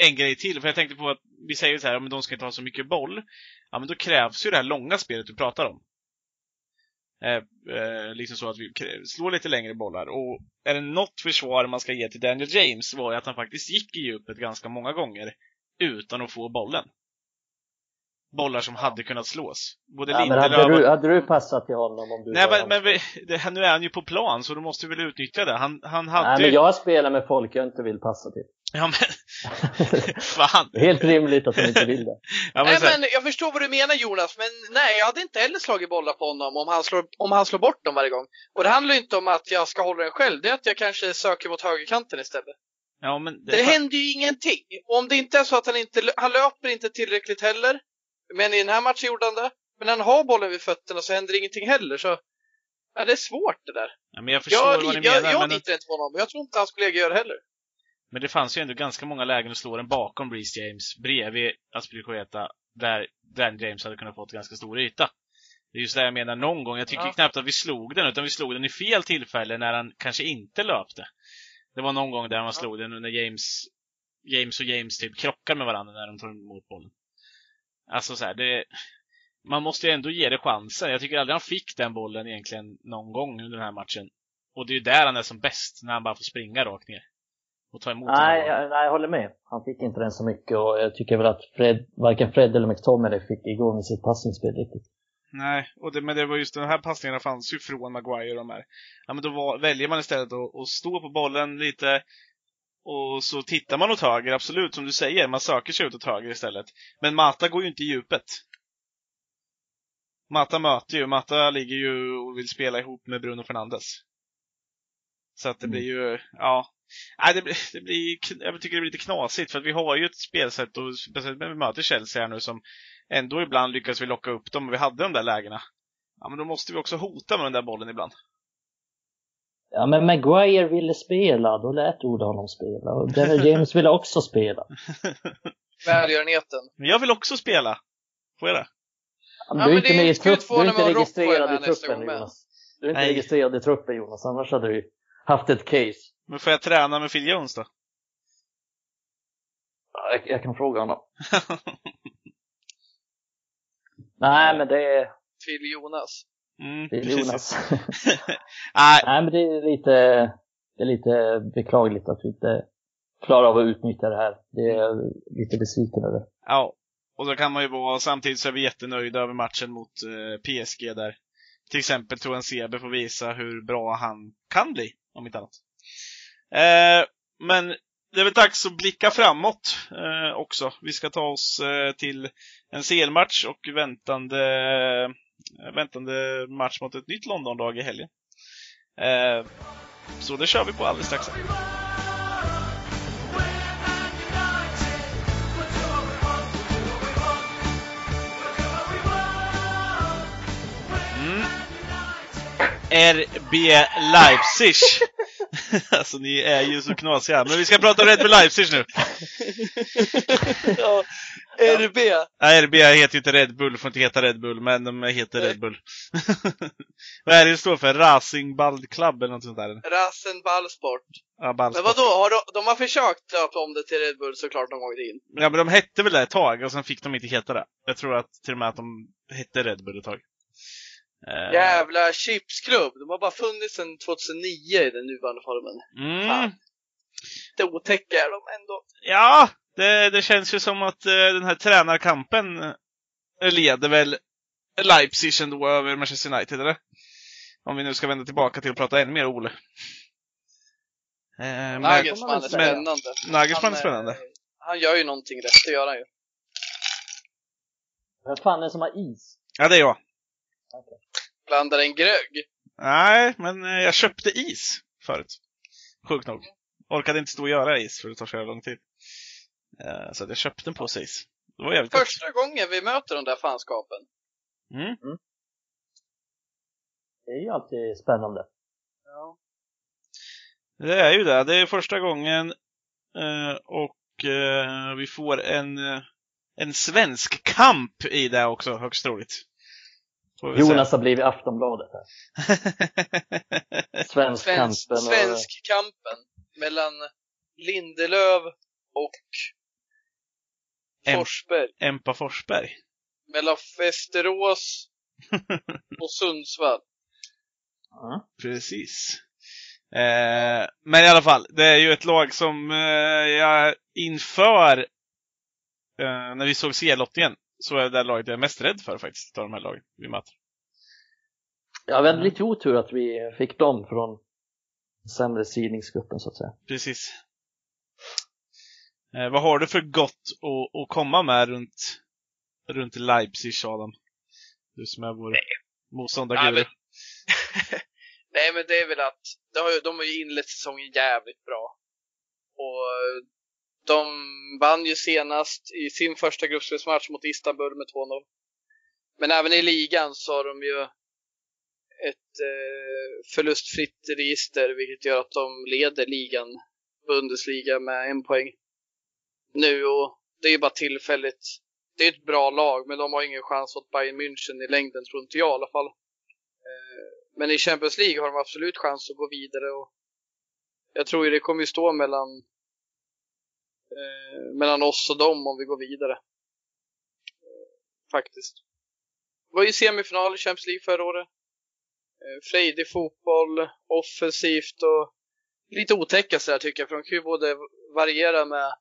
en grej till, för jag tänkte på att vi säger så här, om de ska inte ha så mycket boll, ja men då krävs ju det här långa spelet du pratar om. Liksom så att vi slår lite längre bollar. Och är det något försvar man ska ge till Daniel James, var ju att han faktiskt gick i djupet ganska många gånger utan att få bollen. Bollar som hade kunnat slås. Både ja, Lindelöf... hade du passat till honom om du... Nej, men nu är han ju på plan, så då måste vi väl utnyttja det. Han hade... Nej, men jag spelar med folk jag inte vill passa till. Ja, men... Fan. Helt rimligt att han inte vill det. Ja, men, nej, men jag förstår vad du menar, Jonas. Men nej, jag hade inte heller slagit bollar på honom om han slår bort dem varje gång. Och det handlar inte om att jag ska hålla den själv. Det är att jag kanske söker mot högerkanten istället. Ja, men det händer ju ingenting. Och om det inte är så att han löper inte tillräckligt heller. Men i den här matchen gjorde han det. Men han har bollen vid fötterna, så händer ingenting heller. Så ja, det är svårt det där. Ja, men jag förstår vad ni menar. Jag litar inte på honom. Jag tror inte hans kollega gör det heller. Men det fanns ju ändå ganska många lägen att slå den bakom Reece James, bredvid Aspilicueta, där Dan James hade kunnat fått ganska stor yta. Det är just det jag menar någon gång. Jag tycker knappt att vi slog den, utan vi slog den i fel tillfälle när han kanske inte löpte. Det var någon gång där man slog den när James typ krockar med varandra när de tar emot bollen. Alltså så här, man måste ju ändå ge det chansen. Jag tycker aldrig han fick den bollen egentligen någon gång under den här matchen. Och det är ju där han är som bäst, när han bara får springa rakt ner och ta emot. Nej, jag håller med. Han fick inte den så mycket. Och jag tycker väl att varken Fred eller McTominay fick igång med sitt passningsspel riktigt. Nej, och men det var just den här passningarna fanns ju från Maguire och de här. Ja, men då väljer man istället att stå på bollen lite. Och så tittar man åt höger, absolut som du säger. Man söker sig ut åt höger istället. Men Mata går ju inte i djupet. Mata möter ju. Mata ligger ju och vill spela ihop med Bruno Fernandes. Så att det blir ju... Ja. Nej, jag tycker det blir lite knasigt. För att vi har ju ett spelsätt, och speciellt när vi möter Chelsea här nu, som ändå ibland lyckas vi locka upp dem. Och vi hade de där lägena. Ja, men då måste vi också hota med den där bollen ibland. Ja, men Maguire ville spela, då lät Oda honom spela. Och Daniel James ville också spela. Välgörenheten. Men jag vill också spela. Får jag det? Ja, du är inte med i truppen. Du är inte registrerad i truppen, Jonas. Du är inte registrerad i truppen, Jonas. Annars hade du haft ett case. Men får jag träna med Phil Jones då? Ja, jag kan fråga honom. Nej, men det är... Phil Jonas. Mm, det är Jonas. Nej, men det är lite beklagligt att vi inte klarar av att utnyttja det här. Det är lite besviken över. Ja, och så kan man ju vara, samtidigt så är vi jättenöjda över matchen mot PSG där. Till exempel Togan Sebe får visa hur bra han kan bli, om inte annat. Men det är väl dags att blicka framåt också. Vi ska ta oss till en CL-match och väntande match mot ett nytt Londonlag i helgen. Så det kör vi på alldeles strax. RB Leipzig. Alltså ni är ju så knasiga. Men vi ska prata om RB Leipzig nu. Ja, RB. Ja, RB heter ju inte Red Bull, får inte heta Red Bull, men de heter Red Bull. Vad är det står för? Rasenball Club eller något sånt där? Rasenballsport. Ja, ballsport. Men vadå? De har försökt döpa om det till Red Bull såklart någon gång in. Ja, men de hette väl det ett tag och sen fick de inte heta det. Jag tror att till och med att de hette Red Bull ett tag. Jävla chipsklubb. De har bara funnits sedan 2009 i den nuvarande formen. Fan. Det otäcka är de ändå. Ja, det känns ju som att den här tränarkampen leder väl Leipzig ändå över Manchester United, eller? Om vi nu ska vända tillbaka till att prata ännu mer, Ole. Nagelsmann är spännande. Nagelsmann är spännande. Han gör ju någonting rätt, det gör han ju. Vem fan är som har is? Ja, det är jag. Okay. Blandar en grögg. Nej, men jag köpte is förut. Sjukt nog. Orkade inte stå och göra is för det tar så lång tid. Så jag köpte en påse is. Det var jävligt första gången vi möter den där fanskapen. Mm. Det är ju alltid spännande. Ja. Det är ju det. Det är första gången Och vi får en svensk kamp i det också, högst roligt. Jonas har blivit Aftonbladet här. Svenskkampen mellan Lindelöf och Forsberg. Empa Forsberg. Mellan Västerås och Sundsvall. Ja, precis. Men i alla fall, det är ju ett lag som jag inför när vi såg CL-lottningen, så är det laget jag är mest rädd för faktiskt, av de här lagen vi möter. Ja, vi hade lite otur att vi fick dem från sämre sidningsgruppen så att säga. Precis. Vad har du för gott att komma med runt Leipzig, Adam? Du som är vår motståndarguru. Nej, men det är väl att de har ju inlett säsongen jävligt bra. Och de vann ju senast i sin första gruppspelsmatch mot Istanbul med 2-0. Men även i ligan så har de ju ett förlustfritt register, vilket gör att de leder ligan, Bundesliga, med 1 poäng nu. Och det är ju bara tillfälligt. Det är ett bra lag, men de har ingen chans åt Bayern München i längden, tror inte jag i alla fall. Men i Champions League har de absolut chans att gå vidare. Och jag tror ju det kommer ju stå mellan oss och dem om vi går vidare. Faktiskt. Det var ju semifinal i Champions League förra året. Frejdig fotboll, offensivt och lite otäcka så här, tycker jag. För de kan ju både variera med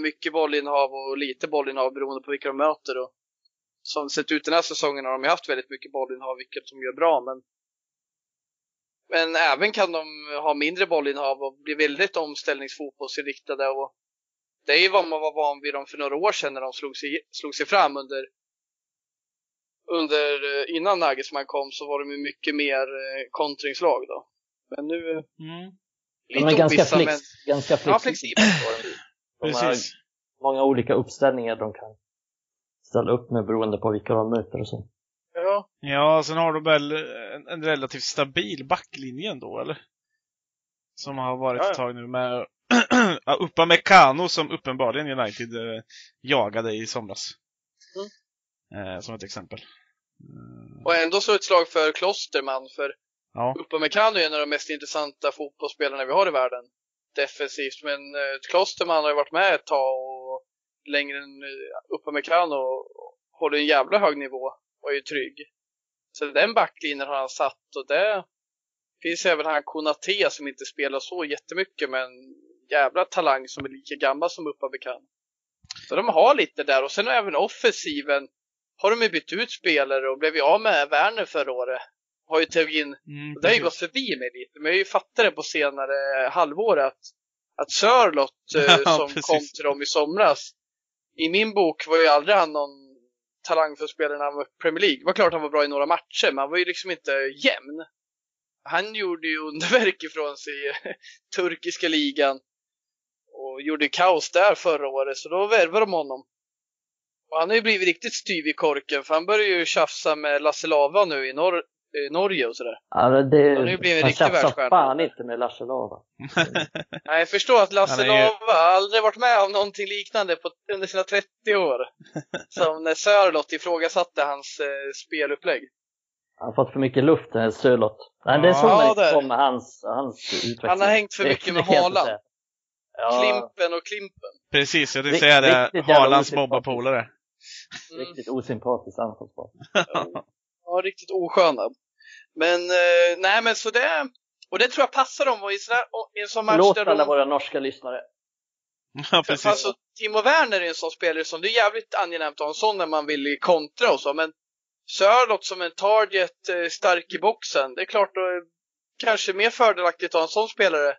mycket bollinnehav och lite bollinnehav beroende på vilka de möter. Och som sett ut den här säsongen har de ju haft väldigt mycket bollinnehav, vilket de gör bra. Men även kan de ha mindre bollinnehav och bli väldigt omställningsfotbollsinriktade. Och det är ju vad man var van vid dem för några år sedan, när de slog sig fram innan Nagelsmann kom, så var de ju mycket mer kontringslag då. Men nu de är ganska flexibla. De har många olika uppställningar de kan ställa upp med beroende på vilka de möter och så. Ja, sen har de väl en relativt stabil backlinje ändå, eller? Som har varit ett tag nu med Upamecano, som uppenbarligen United jagade i somras. Som ett exempel. Och ändå så ett slag för Klosterman, för Upamecano är en av de mest intressanta fotbollsspelarna vi har i världen. Defensivt, men Klosterman har ju varit med ett tag och längre än Upamecano håller en jävla hög nivå och är ju trygg. Så den backlinjen har han satt, och det finns även han Konaté som inte spelar så jättemycket, men jävla talang som är lika gammal som Upamecano. Så de har lite där, och sen även offensiven har de ju bytt ut spelare och blev ju av med Werner förra året. Har ju Tevin, det har ju gått förbi mig lite, men jag ju fattar det på senare halvåret att Sörlott som precis. Kom till dem i somras, i min bok var ju aldrig han någon talang för spelare när han var i Premier League. Det var klart han var bra i några matcher, men han var ju liksom inte jämn. Han gjorde ju underverk ifrån sig i turkiska ligan och gjorde kaos där förra året, så då värvade de honom. Och han har ju blivit riktigt styv i korken, för han börjar ju tjafsa med Lasse Lava nu i Norge och sådär. Han tjafsar fan inte med Lasse Lava. Nej, jag förstår att Lasse Lava aldrig varit med om någonting liknande under sina 30 år. Som när Sörlott ifrågasatte hans spelupplägg. Han har fått för mycket luft, den här Sörlott. Nej, det är så mycket med hans utveckling. Han har hängt för mycket med Haaland. Klimpen. Precis, jag vill säga det. Haalands mobbapolare. Riktigt osympatiskt anfallsspel. Ja, riktigt osköna. Men nej, men så det. Och det tror jag passar dem. Och i en sån match låt där alla våra norska lyssnare. Ja, precis. Alltså, Timo Werner är en sån spelare som det är jävligt angenämt att ha en sån när man vill kontra och så. Men Sörlott som en target, stark i boxen. Det är klart då är kanske mer fördelaktigt att ha en sån spelare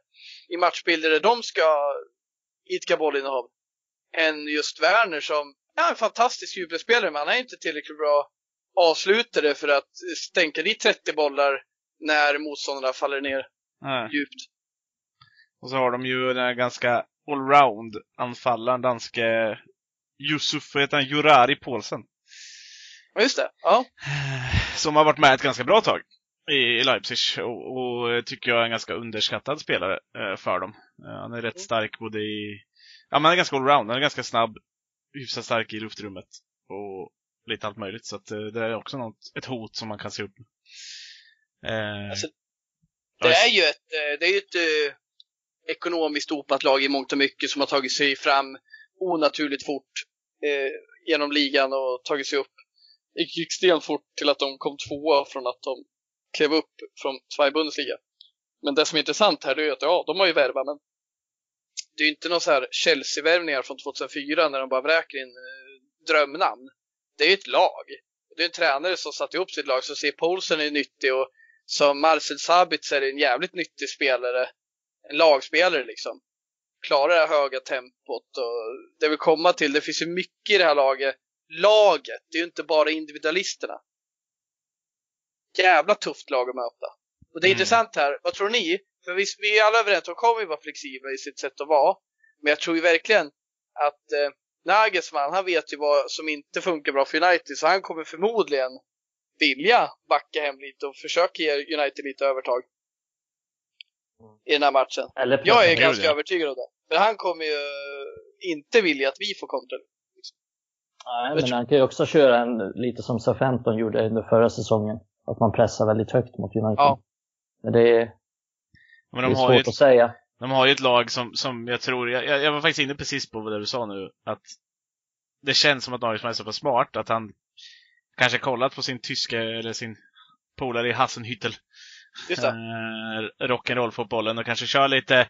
i matchbilder där de ska idka bollinnehav än just Werner som är en fantastisk jubelspelare, men han är inte tillräckligt bra avslutare för att stänka dit 30 bollar när motståndarna faller ner djupt. Och så har de ju den här ganska allround anfallaren, danske Yusuf, heter han, Jurari Paulsen. Ja, just det. Ja. Som har varit med ett ganska bra tag. i Leipzig och tycker jag är en ganska underskattad spelare för dem. Han är rätt stark både i... Ja, men han är ganska allround, han är ganska snabb, hyfsat stark i luftrummet och lite allt möjligt. Så att det är också något, ett hot som man kan se upp. Alltså, det är ju ett ekonomiskt dopat lag i mångt och mycket som har tagit sig fram onaturligt fort genom ligan och tagit sig upp. Det gick stelt fort till att de kom tvåa från att de klev upp från Zweite Bundesliga. Men det som är intressant här är att ja, de har ju värvat, men det är ju inte någon så här Chelsea-värvningar från 2004 när de bara vräker in drömnamn. Det är ju ett lag. Det är en tränare som satt ihop sitt lag, så ser Poulsen är nyttig och som Marcel Sabitz är en jävligt nyttig spelare. En lagspelare liksom. Klarar det här höga tempot och det vill komma till. Det finns ju mycket i det här laget. Det är ju inte bara individualisterna. Jävla tufft lag att möta. Och det är intressant här. Vad tror ni? För vi är alla överens att de kommer ju vara flexibla i sitt sätt att vara. Men jag tror ju verkligen att Nagelsmann, han vet ju vad som inte funkar bra för United. Så han kommer förmodligen vilja backa hem lite och försöka ge United lite övertag i den här matchen. Jag är ganska övertygad om det. Men han kommer ju inte vilja att vi får kontroll. Nej, men han kan ju också köra en, lite som Southampton gjorde under förra säsongen. Att man pressar väldigt högt mot United. Ja. Men det är svårt att säga. De har ju ett lag som jag tror... Jag var faktiskt inne precis på vad du sa nu. Att det känns som att Nagelsmann är så smart. Att han kanske kollat på sin tyska eller sin polare i Hassenhüttel. Just det. Rock'n'roll-fotbollen och kanske kör lite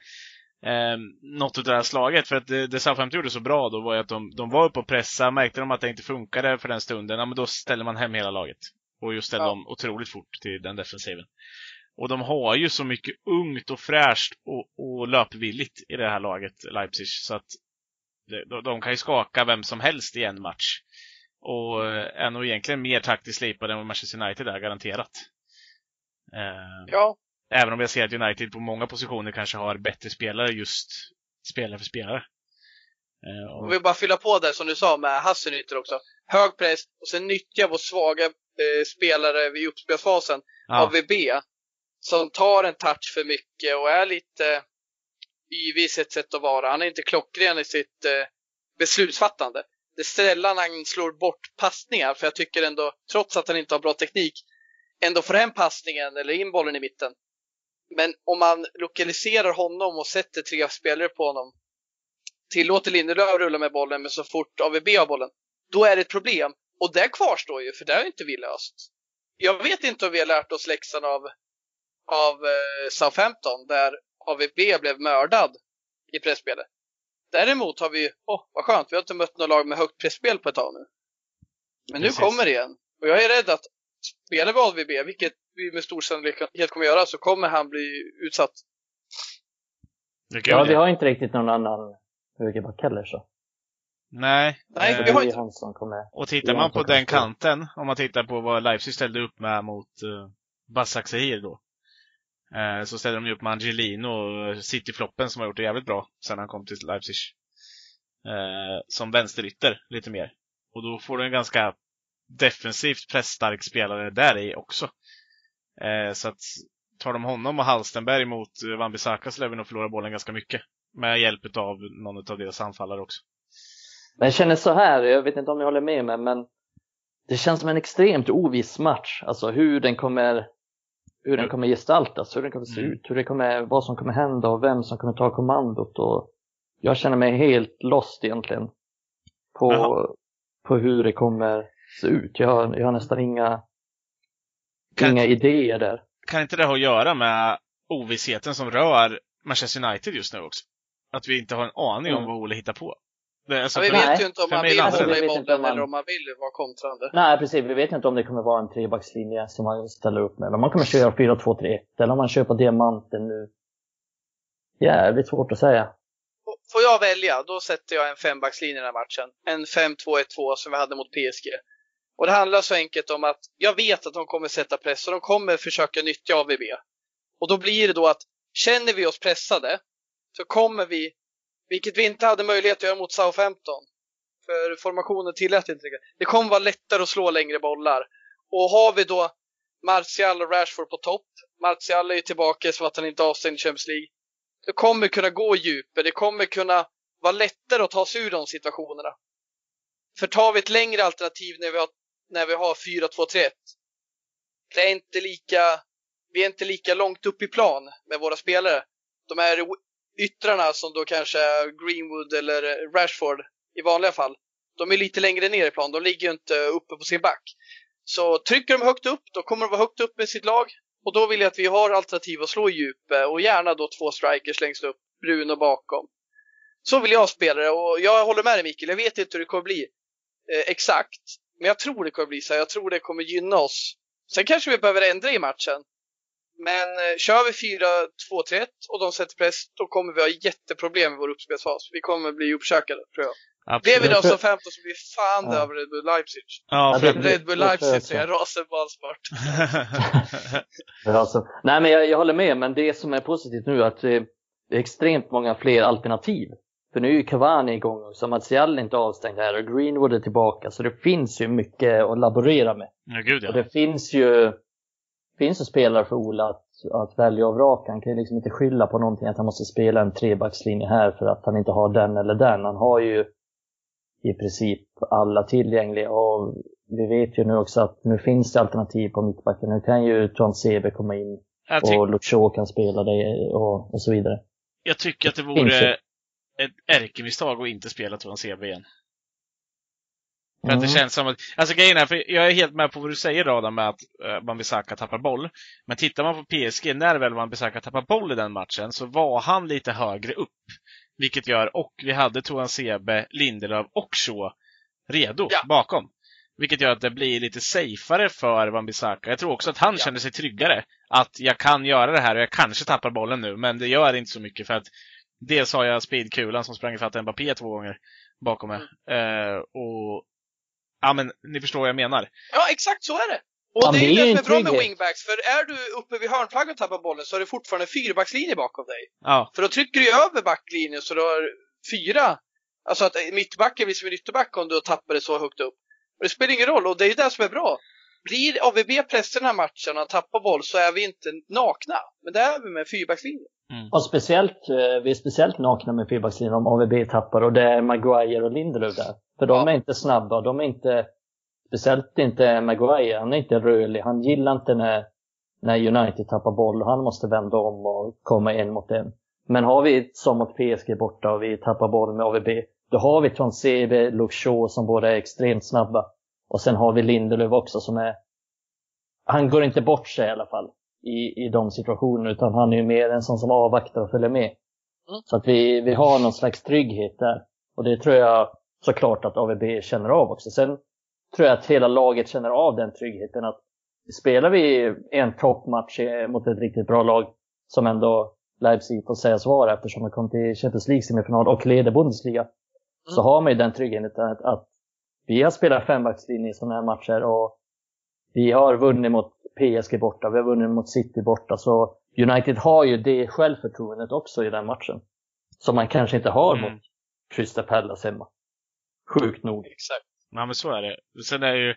något av det här slaget. För att det Southampton gjorde så bra då var ju att de var uppe och pressa. Märkte de att det inte funkade för den stunden, ja, men då ställer man hem hela laget. Och just ställde dem otroligt fort till den defensiven. Och de har ju så mycket ungt och fräscht och löpvilligt i det här laget Leipzig. Så att de kan ju skaka vem som helst i en match. Och är nog egentligen mer taktiskt slipade än Manchester United är garanterat. Ja. Även om jag ser att United på många positioner kanske har bättre spelare, just spelare för spelare. Och vi bara fylla på där som du sa med Hasselnytter också. Hög press och sen nyttja vår svaga spelare vid uppspelsfasen av VB. Som tar en touch för mycket och är lite yvig i sitt sätt att vara. Han är inte klockren i sitt beslutsfattande. Det är sällan han slår bort passningar. För jag tycker ändå, trots att han inte har bra teknik, ändå får hem passningen eller in bollen i mitten. Men om man lokaliserar honom och sätter tre spelare på honom, tillåter Lindelöf rulla med bollen, men så fort AVB har bollen, då är det ett problem. Och det kvarstår ju, för det har inte vi löst. Jag vet inte om vi har lärt oss läxan av Southampton där AVB blev mördad i pressspelet. Däremot har vi, vad skönt, vi har inte mött något lag med högt pressspel på ett tag nu. Men precis. Nu kommer det igen. Och jag är rädd att spelar vi AVB, vilket vi med stor sannolikhet kommer göra, så kommer han bli utsatt. Ja, vi har inte riktigt någon annan högerback heller så. Nej, vi har inte. Och tittar man på den kanten, om man tittar på vad Leipzig ställde upp med mot Basak Sehir då. Så ställer de ju upp med Angelino och Cityfloppen som har gjort det jävligt bra sen han kom till Leipzig, som vänsterytter lite mer. Och då får du en ganska defensivt pressstark spelare där i också. Så att tar de honom och Halstenberg mot Wan-Bissaka så lär vi nog förlora bollen ganska mycket med hjälp av någon av deras anfallare också. Men jag känner så här, jag vet inte om ni håller med mig, men det känns som en extremt oviss match. Alltså hur den kommer gestaltas, hur den kommer se ut, vad som kommer hända och vem som kommer ta kommandot. Och jag känner mig helt lost egentligen på hur det kommer se ut. Jag har nästan inga idéer där. Kan inte det ha att göra med ovissheten som rör Manchester United just nu också? Att vi inte har en aning om vad Ole hittar på. Vi vet ju inte om man vill hålla i bollen eller om man vill vara kontrande. Nej, precis. Vi vet inte om det kommer vara en trebackslinje som man ställer upp med. Om man kommer köra 4-2-3-1 eller om man köper diamanten nu. Jävligt svårt att säga. Får jag välja, då sätter jag en fembackslinje i den här matchen. En 5-2-1-2 som vi hade mot PSG. Och det handlar så enkelt om att jag vet att de kommer sätta press och de kommer försöka nyttja AVB. Och då blir det då att känner vi oss pressade så kommer vi, vilket vi inte hade möjlighet att göra mot Southampton, för formationen tillät inte. Det kommer vara lättare att slå längre bollar. Och har vi då Martial och Rashford på topp. Martial är ju tillbaka så att han inte avstängd i Champions League. Det kommer kunna gå djupare. Det kommer kunna vara lättare att ta sig ur de situationerna. För tar vi ett längre alternativ när vi har 4-2-3-1. Det är inte lika, vi är inte lika långt upp i plan med våra spelare. De här yttrarna som då kanske Greenwood eller Rashford i vanliga fall, de är lite längre ner i plan. De ligger ju inte uppe på sin back. Så trycker de högt upp, då kommer de vara högt upp med sitt lag. Och då vill jag att vi har alternativ att slå djup. Och gärna då 2 strikers längst upp, Bruno bakom. Så vill jag spela det. Och jag håller med dig, Mikael. Jag vet inte hur det kommer bli exakt. Men jag tror det kommer bli så här. Jag tror det kommer gynna oss. Sen kanske vi behöver ändra i matchen. Men kör vi 4-2-3-1 och de sätter press, då kommer vi ha jätteproblem i vår uppspelsfas. Vi kommer bli uppsökade, tror jag. Absolut. Blev vi då som 15 så blir fan det över Red Bull Leipzig. Ja, Red Bull Leipzig så är rasenballsport. Alltså, nej, men jag håller med. Men det som är positivt nu är att det är extremt många fler alternativ. För nu är ju Cavani igång och Martial inte avstängd här och Greenwood är tillbaka. Så det finns ju mycket att laborera med. Ja, gud, ja. Och det finns ju spelare för Ole att välja av raka. Han kan ju liksom inte skylla på någonting att han måste spela en trebackslinje här för att han inte har den eller den. Han har ju i princip alla tillgängliga och vi vet ju nu också att nu finns det alternativ på mittbacken. Nu kan ju Togan Sebe komma in och Luke Shaw kan spela det och så vidare. Jag tycker att det vore ett ärkemisstag att inte spela Togan Sebe igen. För att det känns som att, alltså grejen är, för jag är helt med på vad du säger Adam med att Wan-Bissaka tappar boll. Men tittar man på PSG, när väl Wan-Bissaka tappar boll i den matchen, så var han lite högre upp. Vilket gör, och vi hade Togan Sebe, Lindelöf och Shaw redo bakom. Vilket gör att det blir lite safeare för Wan-Bissaka. Jag tror också att han känner sig tryggare. Att jag kan göra det här och jag kanske tappar bollen nu, men det gör inte så mycket. För att dels har jag speedkulan som sprang ifatt Mbappé 2 gånger bakom mig. Och ja, men ni förstår vad jag menar. Ja, exakt så är det. Och ja, det är ju därför bra med wingbacks. För är du uppe vid hörnflaggan och tappar bollen, så är det fortfarande en 4-backslinje bakom dig. Ja. För då trycker du över backlinjen, så du har 4. Alltså att mittbacken blir som en ytterback om du tappar det så högt upp. Och det spelar ingen roll, och det är ju det som är bra. Blir AVB pressen den här matchen och tappar boll, så är vi inte nakna. Men det är vi med 4-backslinjen. Mm. Och vi är speciellt nakna med 4-backslinjen om AVB tappar. Och det är Maguire och Lindelöf där. För de är inte snabba, de är inte, speciellt inte Maguire, han är inte rörlig. Han gillar inte när United tappar boll och han måste vända om och komma en mot en. Men har vi som mot PSG borta och vi tappar boll med AVB, då har vi Togan Sebe, Luke Shaw som båda är extremt snabba. Och sen har vi Lindelöf också som är, han går inte bort sig i alla fall i de situationerna, utan han är ju mer en sån som avvaktar och följer med. Så att vi har någon slags trygghet där. Och det tror jag såklart att AVB känner av också. Sen tror jag att hela laget känner av den tryggheten, att spelar vi en toppmatch mot ett riktigt bra lag som ändå Leipzig får sägas vara, eftersom man kom till Champions League semifinal och leder Bundesliga, så har man ju den tryggheten att vi har spelat 5-backslinje i sådana här matcher och vi har vunnit mot PSG borta, vi har vunnit mot City borta, så United har ju det självförtroendet också i den matchen som man kanske inte har mot Crystal Palace hemma. Sjukt nog. Exakt. Ja, men så är det. Sen är det ju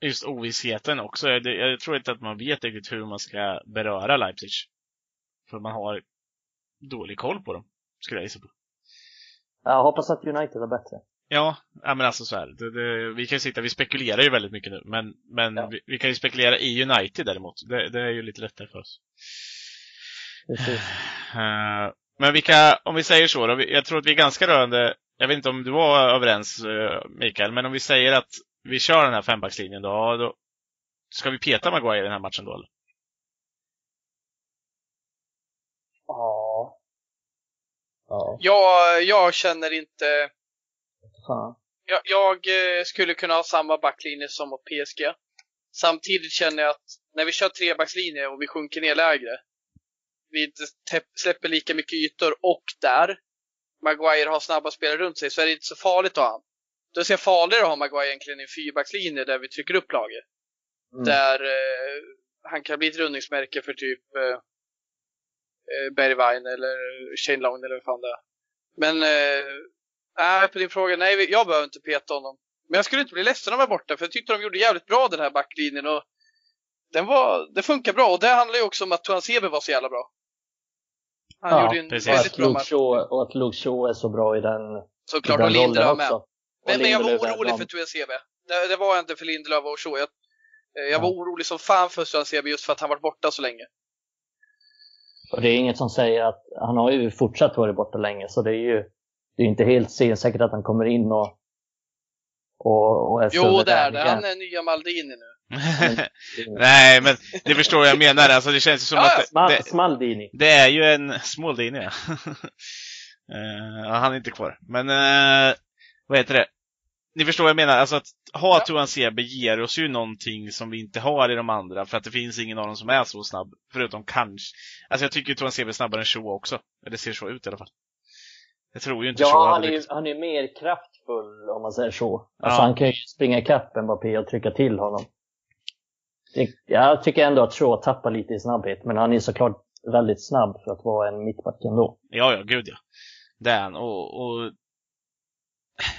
just ovissheten också. Jag tror inte att man vet riktigt hur man ska beröra Leipzig. För man har dålig koll på dem, skulle jag gissa på. Jag hoppas att United är bättre. Ja men alltså så här. Vi spekulerar ju väldigt mycket nu. Men vi kan ju spekulera i United däremot. Det är ju lite lättare för oss. Precis. Men om vi säger så då, jag tror att vi är ganska rörande. Jag vet inte om du var överens, Mikael, men om vi säger att vi kör den här 5-backslinjen då ska vi peta Maguire i den här matchen då? Ja. Jag känner inte. Jag skulle kunna ha samma backlinje som mot PSG. Samtidigt känner jag att när vi kör 3-backslinje och vi sjunker ner lägre, vi släpper lika mycket ytor, och där Maguire har snabba spelare runt sig, så är det inte så farligt att ha han. Då ser jag farligare att ha Maguire egentligen i en 4-backslinje där vi trycker upp laget. Där han kan bli ett rundningsmärke för typ Bergwijn eller Shane Long eller vad fan det är. Men på din fråga, nej, jag behöver inte peta honom. Men jag skulle inte bli ledsen om jag var borta, för jag tyckte de gjorde jävligt bra den här backlinjen. Och det funkar bra. Och det handlar ju också om att Togan Sebe var så jävla bra. Han gjorde en väldigt bra match. Och att Luke Shaw är så bra i den. Såklart, och Lindelöf med. Men jag var orolig för Togan Sebe. Det var inte för Lindelöf och Shaw. Jag var orolig som fan för Togan Sebe, just för att han var borta så länge. Och det är inget som säger att han har ju fortsatt varit borta länge. Så det är ju, det är inte helt säkert att han kommer in och jo, det är det. Han är nya Maldini nu. Nej, men det förstår jag menar. Alltså, det känns ju som att det är ju en Smaldini. Han är inte kvar. Men vad heter det? Ni förstår vad jag menar. Alltså att ha Togan Sebe ger oss ju någonting som vi inte har i de andra. För att det finns ingen av dem som är så snabb. Förutom kanske. Alltså jag tycker Togan Sebe är snabbare än Shaw också. Det ser så ut i alla fall. Jag tror ju inte Shaw. Han är mer kraftfull om man säger så. Alltså han kan ju springa i kappen bara och trycka till honom. Jag tycker ändå att Shaw tappar lite i snabbhet. Men han är såklart väldigt snabb för att vara en mittback ändå. Ja, gud ja. Det är han. Och...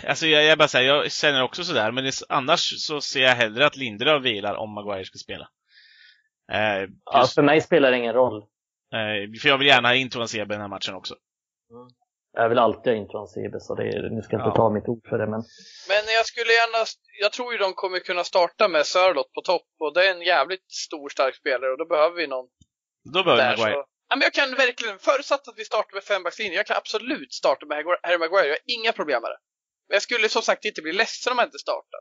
Alltså jag bara säger, jag känner också sådär. Men annars så ser jag hellre att Lindelöf vilar om Maguire ska spela. Ja, för mig spelar det ingen roll. För jag vill gärna ha in Togan Sebe i den här matchen också. Jag vill alltid ha in Togan Sebe, så ni ska inte ta mitt ord för det. Men jag tror ju de kommer kunna starta med Sörlott på topp. Och det är en jävligt stor stark spelare. Och då behöver vi någon. Då behöver där, Maguire. Ja, men jag kan verkligen, förutsatt att vi startar med fembackslinje, jag kan absolut starta med Harry Maguire. Jag har inga problem med det. Men jag skulle som sagt inte bli ledsen om jag inte startar.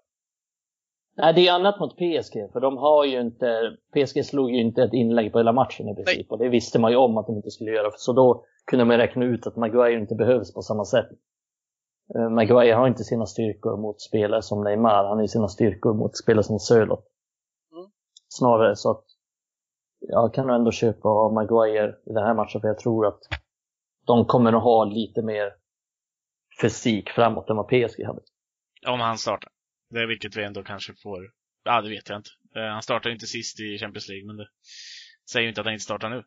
Nej, det är annat mot PSG. För de har ju inte... PSG slog ju inte ett inlägg på hela matchen i princip. Nej. Och det visste man ju om att de inte skulle göra. Så då kunde man räkna ut att Maguire inte behövs på samma sätt. Maguire har inte sina styrkor mot spelare som Neymar. Han har ju sina styrkor mot spelare som Sörlott. Mm. Snarare så att... Jag kan ändå köpa av Maguire i den här matchen. För jag tror att de kommer att ha lite mer... fysik framåt än vad PSG hade. Om han startar. Det är vilket vi ändå kanske får. Ja, det vet jag inte. Han startar inte sist i Champions League, men det säger ju inte att han inte startar nu.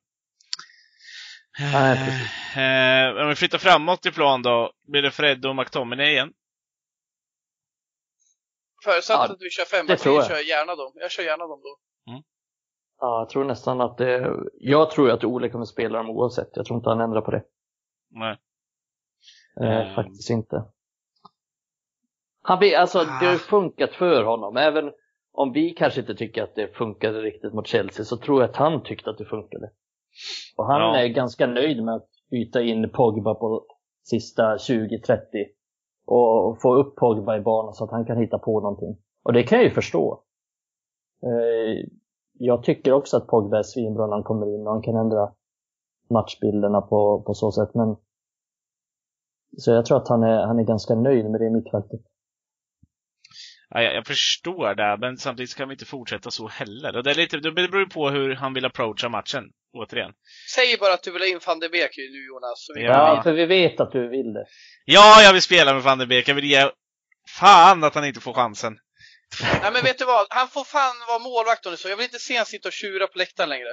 Nej, precis. Om vi flyttar framåt i plan då, blir det Fred och McTominay igen? Förutsatt att vi kör fem, det tror jag. Jag kör gärna dem då. Mm. Ja, jag tror nästan att jag tror att Ole kommer spela dem oavsett. Jag tror inte han ändrar på det. Nej. Faktiskt inte. Han blir, alltså, det har ju funkat för honom. Även om vi kanske inte tycker att det funkade riktigt mot Chelsea, så tror jag att han tyckte att det funkade. Och han är ganska nöjd med att byta in Pogba på sista 20-30 och få upp Pogba i banan så att han kan hitta på någonting. Och det kan jag ju förstå. Jag tycker också att Pogba är svinbra när han kommer in och han kan ändra matchbilderna på så sätt, men så jag tror att han är ganska nöjd med det mittfältet. Ja, jag förstår det, men samtidigt kan vi inte fortsätta så heller. Och det är lite, det beror på hur han vill approacha matchen, återigen. Säg bara att du vill ha in Van de Beek nu, Jonas. För vi vet att du vill det. Ja, jag vill spela med Van de Beek. Jag vill ge fan att han inte får chansen. Nej, men vet du vad? Han får fan vara målvakt nu, så jag vill inte se han sitta och tjura på läktaren längre.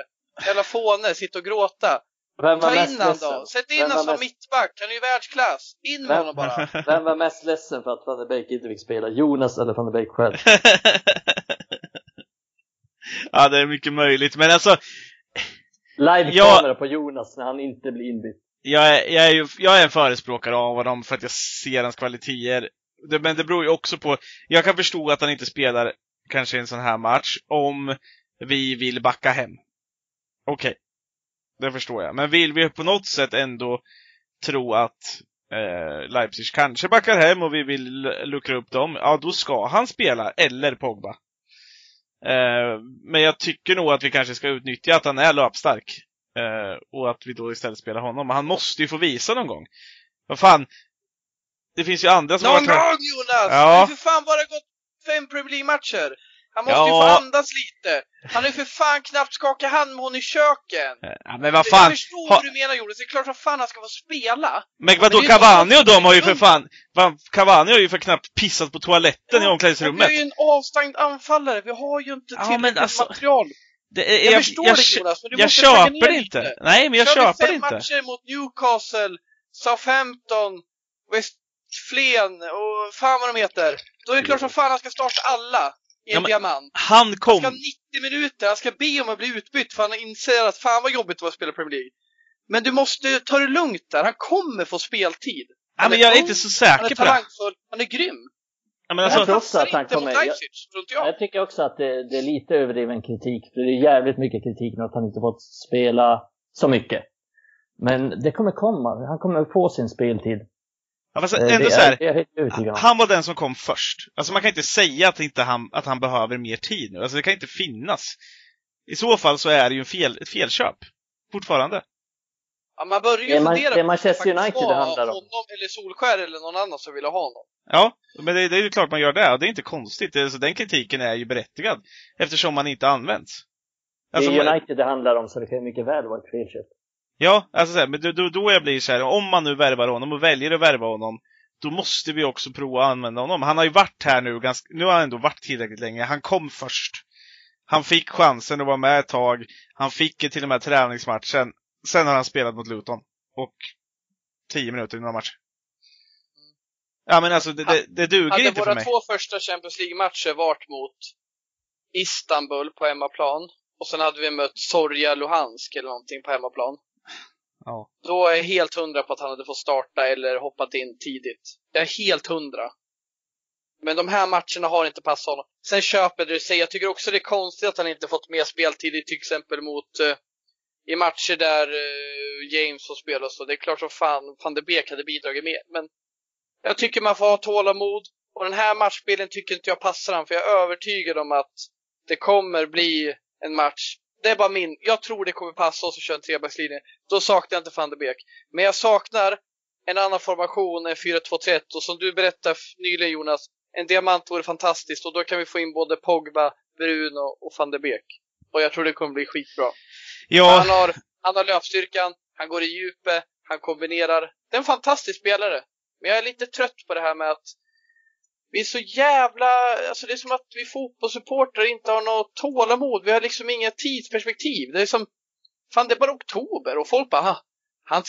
Eller fåne, sitta och gråta. Ta in han då. Sätt in han som mittback. Han är ju världsklass. In honom bara. Vem var mest ledsen för att Van de Beek inte fick spela? Jonas eller Van de Beek själv? Ja, det är mycket möjligt. Men alltså... Live-kamera på Jonas när han inte blir inbytt. Jag är en förespråkare av honom för att jag ser hans kvaliteter. Men det beror ju också på... Jag kan förstå att han inte spelar kanske en sån här match om vi vill backa hem. Okej. Det förstår jag. Men vill vi på något sätt ändå tro att Leipzig kanske backar hem och vi vill luckra upp dem, ja då ska han spela, eller Pogba. Men jag tycker nog att vi kanske ska utnyttja att han är löpstark. Och att vi då istället spelar honom. Men han måste ju få visa någon gång. Vad fan? Det finns ju andra som... Någon gång, Jonas! Ja. Det är för fan bara gått 5 Premier League-matcher. Han måste ju få andas lite. Han är för fan knappt skaka hand med hon i köken. Ja, men vad fan. Jag förstår hur du menar, Jonas. Det är klart att fan han ska få spela. Men vadå, Cavani och de har ju för fan... Cavani har ju för knappt pissat på toaletten i omklädningsrummet. Vi är ju en avstängd anfallare. Vi har ju inte tillräckligt material. Jag förstår det, Jonas. Men du måste köpa ner inte. Lite. Nej, men jag köper inte. Matcher mot Newcastle, Southampton, West Flen och fan vad de heter. Då är det klart att fan han ska starta alla. en diamant. Han kom. Han ska 90 minuter, han ska be om att bli utbytt för han inser att fan vad jobbigt det var att spela Premier League. Men du måste ta det lugnt där, han kommer få speltid. Ja, men jag är inte så säker på det. Han är talangfull, han är grym. Ja, men alltså, jag tror också att han kommer. Jag tycker också att det är lite överdriven kritik. För det är jävligt mycket kritik med att han inte fått spela så mycket. Men det kommer komma. Han kommer få sin speltid. Ja, fast ändå så här, han var den som kom först. Alltså man kan inte säga att, han behöver mer tid nu. Alltså det kan inte finnas. I så fall så är det ju ett felköp fortfarande. Ja, man börjar ju fundera på Manchester United handlar om honom eller Solskär eller någon annan som vill ha honom. Ja, men det är ju klart man gör det. Och det är inte konstigt, så den kritiken är ju berättigad eftersom man inte används. Alltså, det är United det handlar om, så det kan ju mycket väl vara ett felköp. Ja, alltså så här, men då jag blir så här, om man nu värvar honom och väljer att värva honom, då måste vi också prova att använda honom. Han har ju varit här nu ganska, nu har han ändå varit tillräckligt länge. Han kom först. Han fick chansen att vara med ett tag. Han fick till och med träningsmatchen. Sen har han spelat mot Luton och 10 minuter i några match. Ja, men alltså det duger inte för mig. Hade våra två första Champions League-matcher varit mot Istanbul på hemmaplan och sen hade vi mött Zorya Luhansk eller någonting på hemmaplan. Ja. Då är jag helt 100 på att han hade fått starta eller hoppat in tidigt. Jag är helt 100. Men de här matcherna har inte passat honom. Sen köper du sig. Jag tycker också det är konstigt att han inte fått mer speltid i till exempel mot... i matcher där James och spelar så. Det är klart som fan Van de Beek hade bidragit med. Men jag tycker man får ha tålamod. Och den här matchspelen tycker inte jag passar han. För jag är övertygad om att det kommer bli en match. Det är bara min. Jag tror det kommer passa oss att köra en trebackslinje. Då saknar jag inte Van de Beek. Men jag saknar en annan formation än 4-2-3-1. Och som du berättade nyligen, Jonas. En diamant vore fantastiskt. Och då kan vi få in både Pogba, Bruno och Van de Beek. Och jag tror det kommer bli skitbra. Ja. Han har löpstyrkan, han går i djupet, han kombinerar. Det är en fantastisk spelare. Men jag är lite trött på det här med att vi är så jävla... Alltså det är som att vi fotbollssupportrar inte har något tålamod. Vi har liksom inget tidsperspektiv. Det är som... Fan, det är bara oktober och folk bara...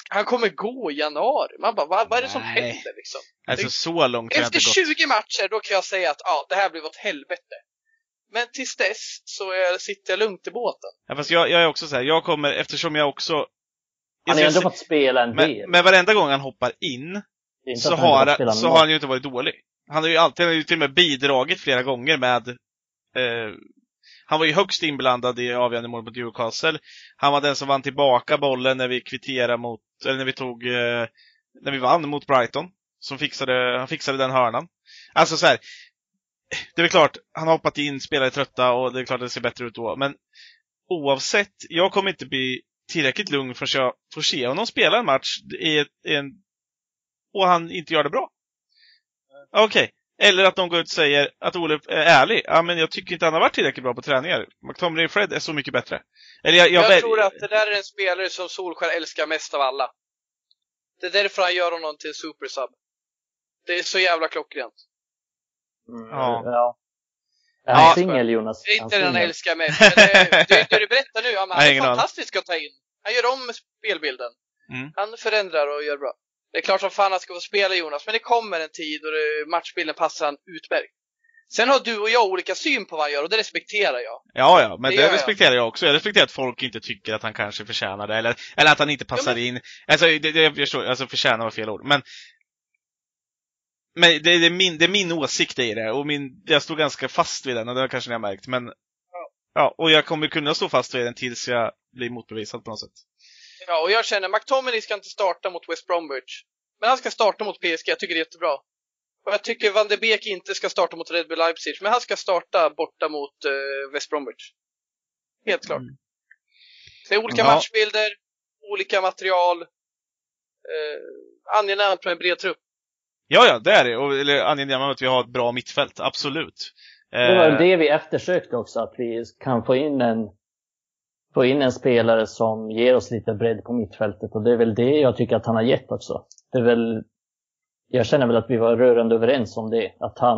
Han kommer gå i januari. Man bara, vad är det som händer liksom? Alltså så långt har jag inte gått. Efter 20 matcher då kan jag säga att det här blir vårt helvete. Men tills dess så sitter jag lugnt i båten. Ja, fast jag är också så här, jag kommer, eftersom jag också... Han har ändå fått spela en del. Men varenda gång han hoppar in så har han ju inte varit dålig. Han har ju alltid till och med bidragit flera gånger med... han var ju högst inblandad i avgörande mål mot Newcastle. Han var den som vann tillbaka bollen när vi kvitterade mot... Eller när vi tog... när vi vann mot Brighton. Som han fixade den hörnan. Alltså så här... Det är klart, han har hoppat in, spelare trötta och det är klart att det ser bättre ut då. Men oavsett, jag kommer inte bli tillräckligt lugn för att jag får se honom spela en match och han inte gör det bra. Okej. Eller att de går ut och säger att Ole är ärlig. Ja, men jag tycker inte han har varit tillräckligt bra på träningar. McTominay och Fred är så mycket bättre. Eller jag tror att det där är en spelare som Solskär älskar mest av alla. Det är därför han gör honom till supersub. Det är så jävla klockrent. Mm, ja. Är han singel, Jonas? Det är inte den han älskar mig. Det du berättar nu, han är fantastisk att ta in. Han gör om spelbilden. Mm. Han förändrar och gör bra. Det är klart som fan han ska få spela, Jonas. Men det kommer en tid och matchbilden passar han utmärkt. Sen har du och jag olika syn på vad han gör och det respekterar jag. Ja, men det respekterar jag också. Jag respekterar att folk inte tycker att han kanske förtjänar det. Eller att han inte passar in. Alltså, förtjänar var fel ord. Men det är min åsikt i det. Och jag står ganska fast vid den. Och det har kanske ni har märkt. Men, ja, och jag kommer kunna stå fast vid den tills jag blir motbevisad på något sätt. Ja, och jag känner McTominay ska inte starta mot West Bromwich. Men han ska starta mot PSG. Jag tycker det är jättebra. Och jag tycker Van de Beek inte ska starta mot RB Leipzig. Men han ska starta borta mot West Bromwich. Helt klart. Det är olika matchbilder. Olika material. Angenämt med en bred trupp. Ja, det är det. Eller angelämna att vi har ett bra mittfält, absolut. Det var det vi eftersökte också, att vi kan få in en spelare som ger oss lite bredd på mittfältet. Och det är väl det jag tycker att han har gett också. Det är väl, jag känner väl att vi var rörande överens om det. Att han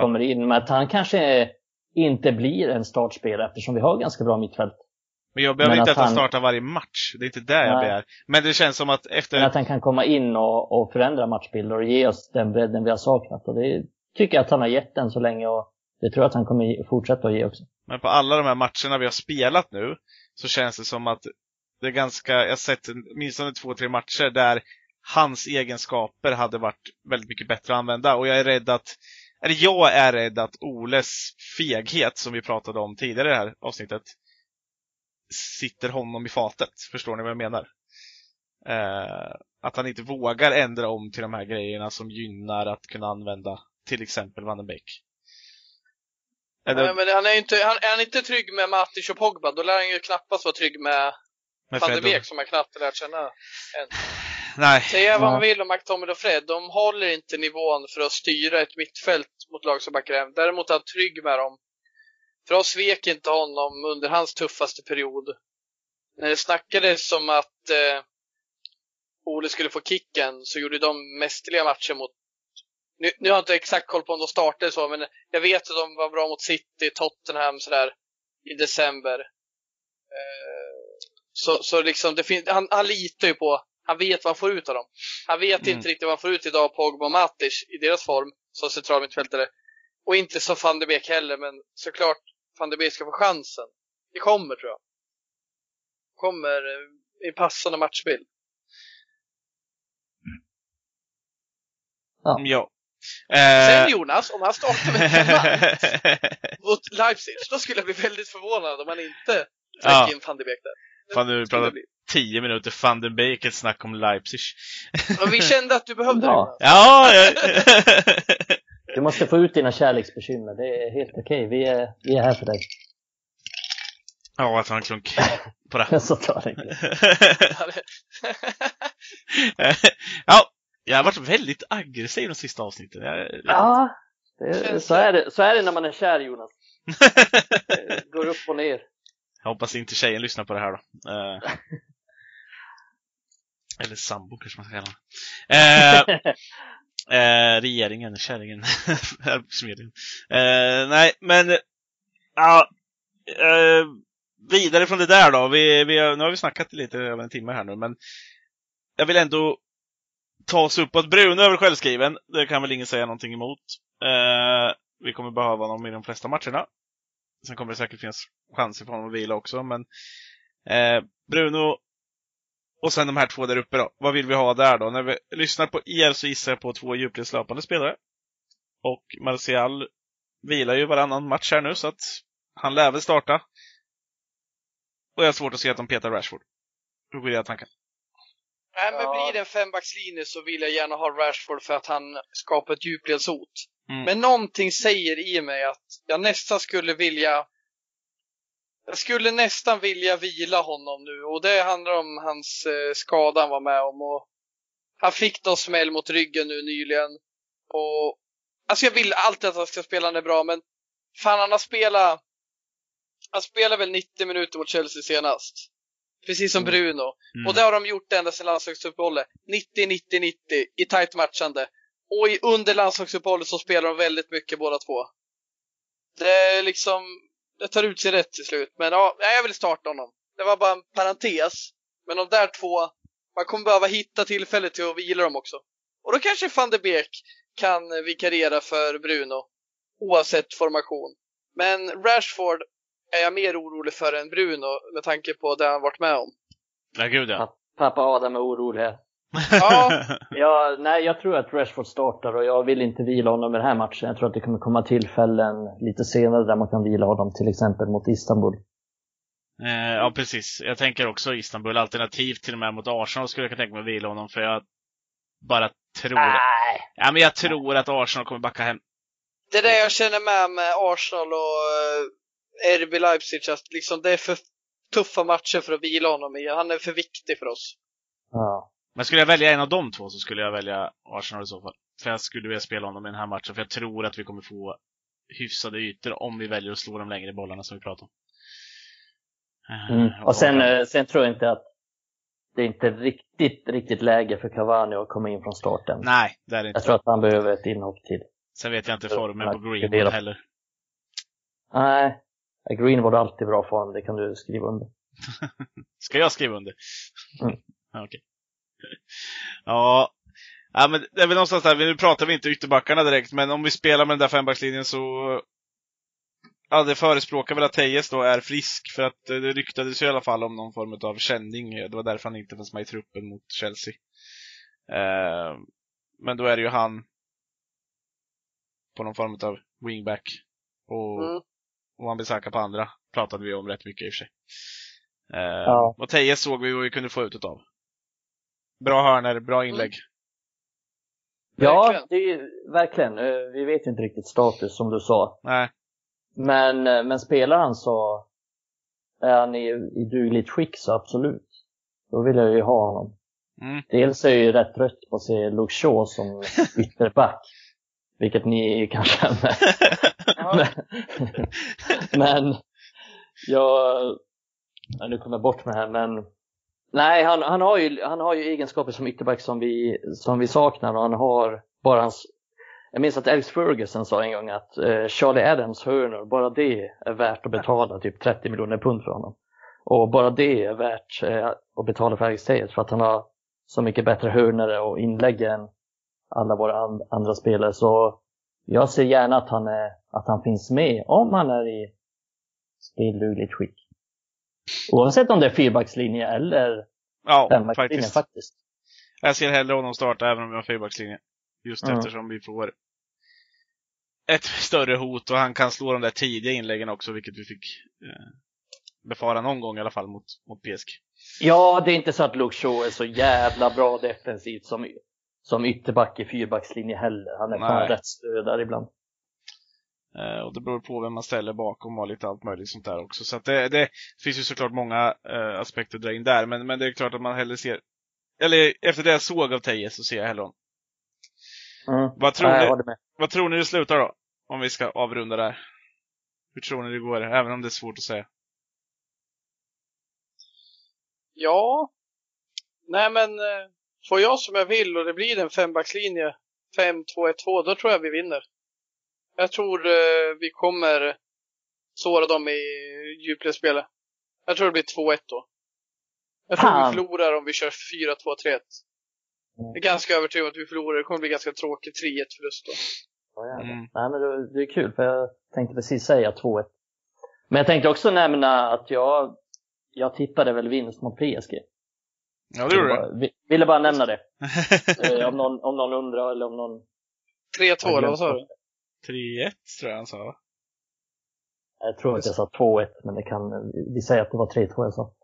kommer in, men att han kanske inte blir en startspelare eftersom vi har ganska bra mittfält. Men jag behöver inte att han startar varje match. Det är inte där jag begär. Men det känns som att efter... att han kan komma in och förändra matchbilder och ge oss den bredden vi har saknat. Och det tycker jag att han har gett den så länge. Och det tror jag att han kommer fortsätta att ge också. Men på alla de här matcherna vi har spelat nu så känns det som att det är ganska, jag har sett minst 2-3 matcher där hans egenskaper hade varit väldigt mycket bättre att använda. Och jag är rädd att Oles feghet, som vi pratade om tidigare i det här avsnittet, sitter honom i fatet. Förstår ni vad jag menar? Att han inte vågar ändra om till de här grejerna som gynnar att kunna använda till exempel Van de Beek. Nej, men han är inte trygg med Matic och Pogba. Då lär han ju knappast vara trygg med Van de Beek, som han knappt lärt känna än. Nej. Säga vad man vill om McTominay och Fred, de håller inte nivån för att styra ett mittfält mot lag som backar hem. Däremot är han trygg med dem, för de svek inte honom under hans tuffaste period. När det snackades om att Ole skulle få kicken, så gjorde de mästerliga matcher mot, nu har jag inte exakt koll på om de startade så, men jag vet att de var bra mot City, Tottenham sådär i december. Så liksom det finns, han litar ju på, han vet vad han får ut av dem. Han vet inte riktigt vad han får ut idag av Pogba och Matic i deras form som central mittfältare. Och inte så Van de Beek heller, men såklart Van de Beek ska få chansen. Det kommer, tror jag. Kommer i passande matchbild. Ja. Sen Jonas, om han startar med mot Leipzig, då skulle jag bli väldigt förvånad om han inte träcker in Van de Beek där. Fan, nu pratar 10 minuter Van de Beek, ett snack om Leipzig. Men vi kände att du behövde det. Ja, du måste få ut dina kärleksbekymmer. Det är helt okej, vi är här för dig. Ja, jag tar en klunk på det. Så tar jag det. Ja, jag har varit väldigt aggressiv de sista avsnitten. Ja, så är det när man är kär, Jonas. Går upp och ner. Jag hoppas inte tjejen lyssnar på det här då. Eller sambo kanske man ska kalla det. Regeringen, kärringen. Nej, men vidare från det där då. Nu har vi snackat lite över en timme här nu, men jag vill ändå ta oss upp att Bruno över självskriven. Det kan väl ingen säga någonting emot. Vi kommer behöva honom i de flesta matcherna. Sen kommer det säkert finnas chanser för honom att vila också. Men Bruno och sen de här två där uppe då. Vad vill vi ha där då? När vi lyssnar på er så gissar jag på 2 djupledslöpande spelare. Och Martial vilar ju varannan match här nu, så att han lär väl starta. Och jag har svårt att se att de petar Rashford. Hur går det tanken? Nej, men blir det en fembackslinje så vill jag gärna ha Rashford för att han skapar ett djupledshot. Men någonting säger i mig att jag skulle nästan vilja vila honom nu. Och det handlar om hans skada han var med om. Och han fick någon smäll mot ryggen nu nyligen. Och alltså jag vill alltid att han ska spela det bra. Men fan, han spelar väl 90 minuter mot Chelsea senast. Precis som Bruno. Och det har de gjort ända sedan landslagsuppehållet. 90-90-90 i tajt matchande. Och i under landslagsuppehållet så spelar de väldigt mycket båda två. Det är liksom, det tar ut sig rätt till slut. Men ja, jag vill starta honom. Det var bara en parentes. Men de där två, man kommer behöva hitta tillfället till att vila dem också. Och då kanske Van de Beek kan vikariera för Bruno, oavsett formation. Men Rashford är jag mer orolig för än Bruno, med tanke på det han varit med om. Ja, gud ja. Pappa Adam är orolig här. Nej, jag tror att Rashford startar, och jag vill inte vila honom i den här matchen. Jag tror att det kommer komma tillfällen lite senare där man kan vila honom, till exempel mot Istanbul. Ja, precis. Jag tänker också Istanbul. Alternativt till och med mot Arsenal skulle jag kunna tänka mig att vila honom, för jag bara tror att Arsenal kommer backa hem. Det där jag känner med Arsenal och RB Leipzig, just, liksom, det är för tuffa matcher för att vila honom i. Han är för viktig för oss. Ja. Men skulle jag välja en av de två så skulle jag välja Arsenal i så fall. För jag skulle vilja spela honom i den här matchen, för jag tror att vi kommer få hyfsade ytor om vi väljer att slå de längre bollarna som vi pratar om. Och sen tror jag inte att det är inte riktigt läge för Cavani att komma in från starten. Nej, det är det inte. Jag tror att han behöver ett inhopp till. Sen vet jag inte formen på Greenwood heller. Nej, Greenwood är alltid bra form, det kan du skriva under. Ska jag skriva under? Okej. Okay. Ja, men det är väl någonstans där. Nu pratar vi inte ytterbackarna direkt, men om vi spelar med den där fembackslinjen så Ja, det förespråkar väl att Tejes då är frisk, för att det ryktades ju i alla fall om någon form av känning. Det var därför han inte fanns med i truppen mot Chelsea. Men då är det ju han på någon form av wingback. Och Wan-Bissaka på andra pratade vi om rätt mycket i och för sig. Och Tejes såg vi vad vi kunde få ut av. Bra hörner, bra inlägg. Ja, det är ju verkligen. Vi vet ju inte riktigt status som du sa. Nej. Men spelar han så är han i dugligt skick, så absolut. Då vill jag ju ha honom. Dels är jag ju rätt trött på att se Luke Shaw som ytterback, vilket ni kanske är med. Men jag nu kommer bort med här, men nej, han har ju egenskaper som ytterback som vi saknar. Och han har bara hans... Jag minns att Alex Ferguson sa en gång att Charlie Adams hörnor, bara det är värt att betala typ 30 miljoner pund för honom. Och bara det är värt att betala för Alex Tejes, för att han har så mycket bättre hörnor och inlägg än alla våra andra spelare. Så jag ser gärna att han finns med om han är i speldugligt skick. Oavsett om det är fyrbackslinje eller fembackslinje faktiskt. Jag ser hellre honom starta även om jag har fyrbackslinje. Just eftersom vi får ett större hot, och han kan slå de där tidiga inläggen också, vilket vi fick befara någon gång i alla fall mot PSG. Ja, det är inte så att Luke Shaw är så jävla bra defensivt som ytterback i fyrbackslinje heller. Han är fan rätt stödare ibland. Och det beror på vem man ställer bakom och lite allt möjligt sånt där också. Så att det finns ju såklart många aspekter att dra in där, men det är klart att man hellre ser... Eller efter det jag såg av Tejes så ser jag hellre om. Vad tror ni det slutar då? Om vi ska avrunda där. Hur tror ni det går? Även om det är svårt att säga. Ja. Nej, men får jag som jag vill och det blir en fembackslinje 5-2-1-2, då tror jag vi vinner. Jag tror vi kommer såra dem i djupledsspelet. Jag tror det blir 2-1 då. Jag tror vi förlorar om vi kör 4-2-3-1. Jag är ganska övertygad att vi förlorar. Det kommer bli ganska tråkigt 3-1 förlust då. Nej, men det är kul, för jag tänkte precis säga 2-1. Men jag tänkte också nämna att jag tippade väl vinst mot PSG. Ja, det gjorde du. Ville bara nämna det. Om någon undrar eller om någon... 3-2 eller vad sa du? 3-1 tror jag han sa. Jag tror att jag sa 2-1, men det kan... Vi säger att det var 3-2 jag sa.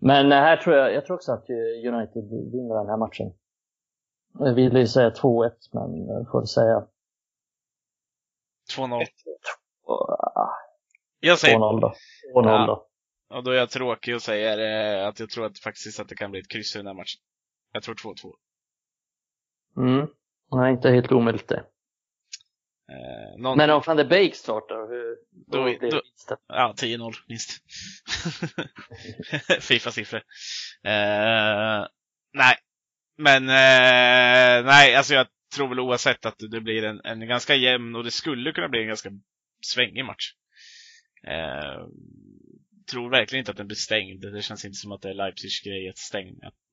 Men här tror jag tror också att United vinner den här matchen. Jag vill ju säga 2-1, men jag får säga 2-0. Jag säger 2-0 då. Och då är jag tråkig och säger att jag tror att faktiskt att det kan bli ett kryss i den här matchen. Jag tror 2-2. Nej, inte helt omöjligt det. Men om Van de Beek startar, då blir det minst. Ja, 10-0 minst. FIFA-siffror. Nej. Men nej, alltså jag tror väl oavsett att det blir en ganska jämn, och det skulle kunna bli en ganska svängig match. Tror verkligen inte att den blir stängd. Det känns inte som att det är Leipzigs grej att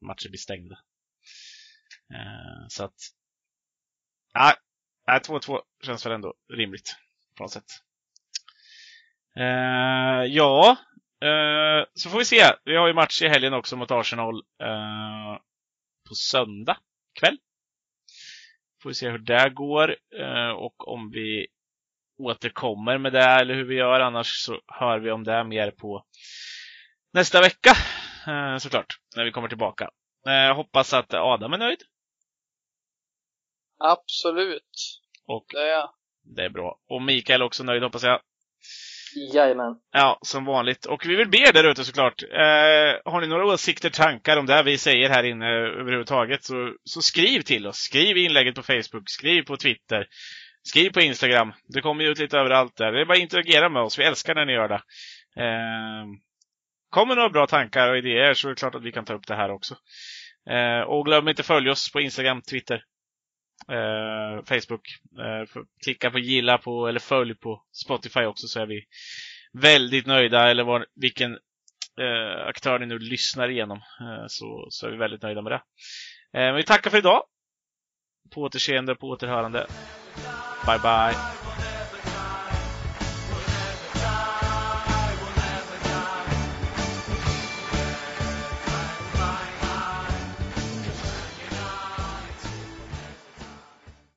matcher blir stängda. Så att nej, 2-2 känns väl ändå rimligt på något sätt. Så får vi se. Vi har ju match i helgen också mot Arsenal på söndag kväll. Får vi se hur det går och om vi återkommer med det eller hur vi gör. Annars så hör vi om det mer på nästa vecka, såklart, när vi kommer tillbaka. Hoppas att Adam är nöjd. Absolut. Och det är bra. Och Mikael också nöjd, hoppas jag. Jajamän. Ja, som vanligt. Och vi vill be där ute såklart. Har ni några åsikter, tankar om det vi säger här inne överhuvudtaget, så skriv till oss. Skriv inlägget på Facebook, skriv på Twitter, skriv på Instagram. Det kommer ju ut lite överallt där. Det är bara att interagera med oss, vi älskar när ni gör det. Kommer några bra tankar och idéer, så är det klart att vi kan ta upp det här också. Och glöm inte följ oss på Instagram, Twitter, Facebook. Klicka på gilla på eller följ på Spotify också, så är vi väldigt nöjda. Eller vilken aktör ni nu lyssnar igenom, så är vi väldigt nöjda med det. Men vi tackar för idag. På återseende, på återhörande. Bye bye.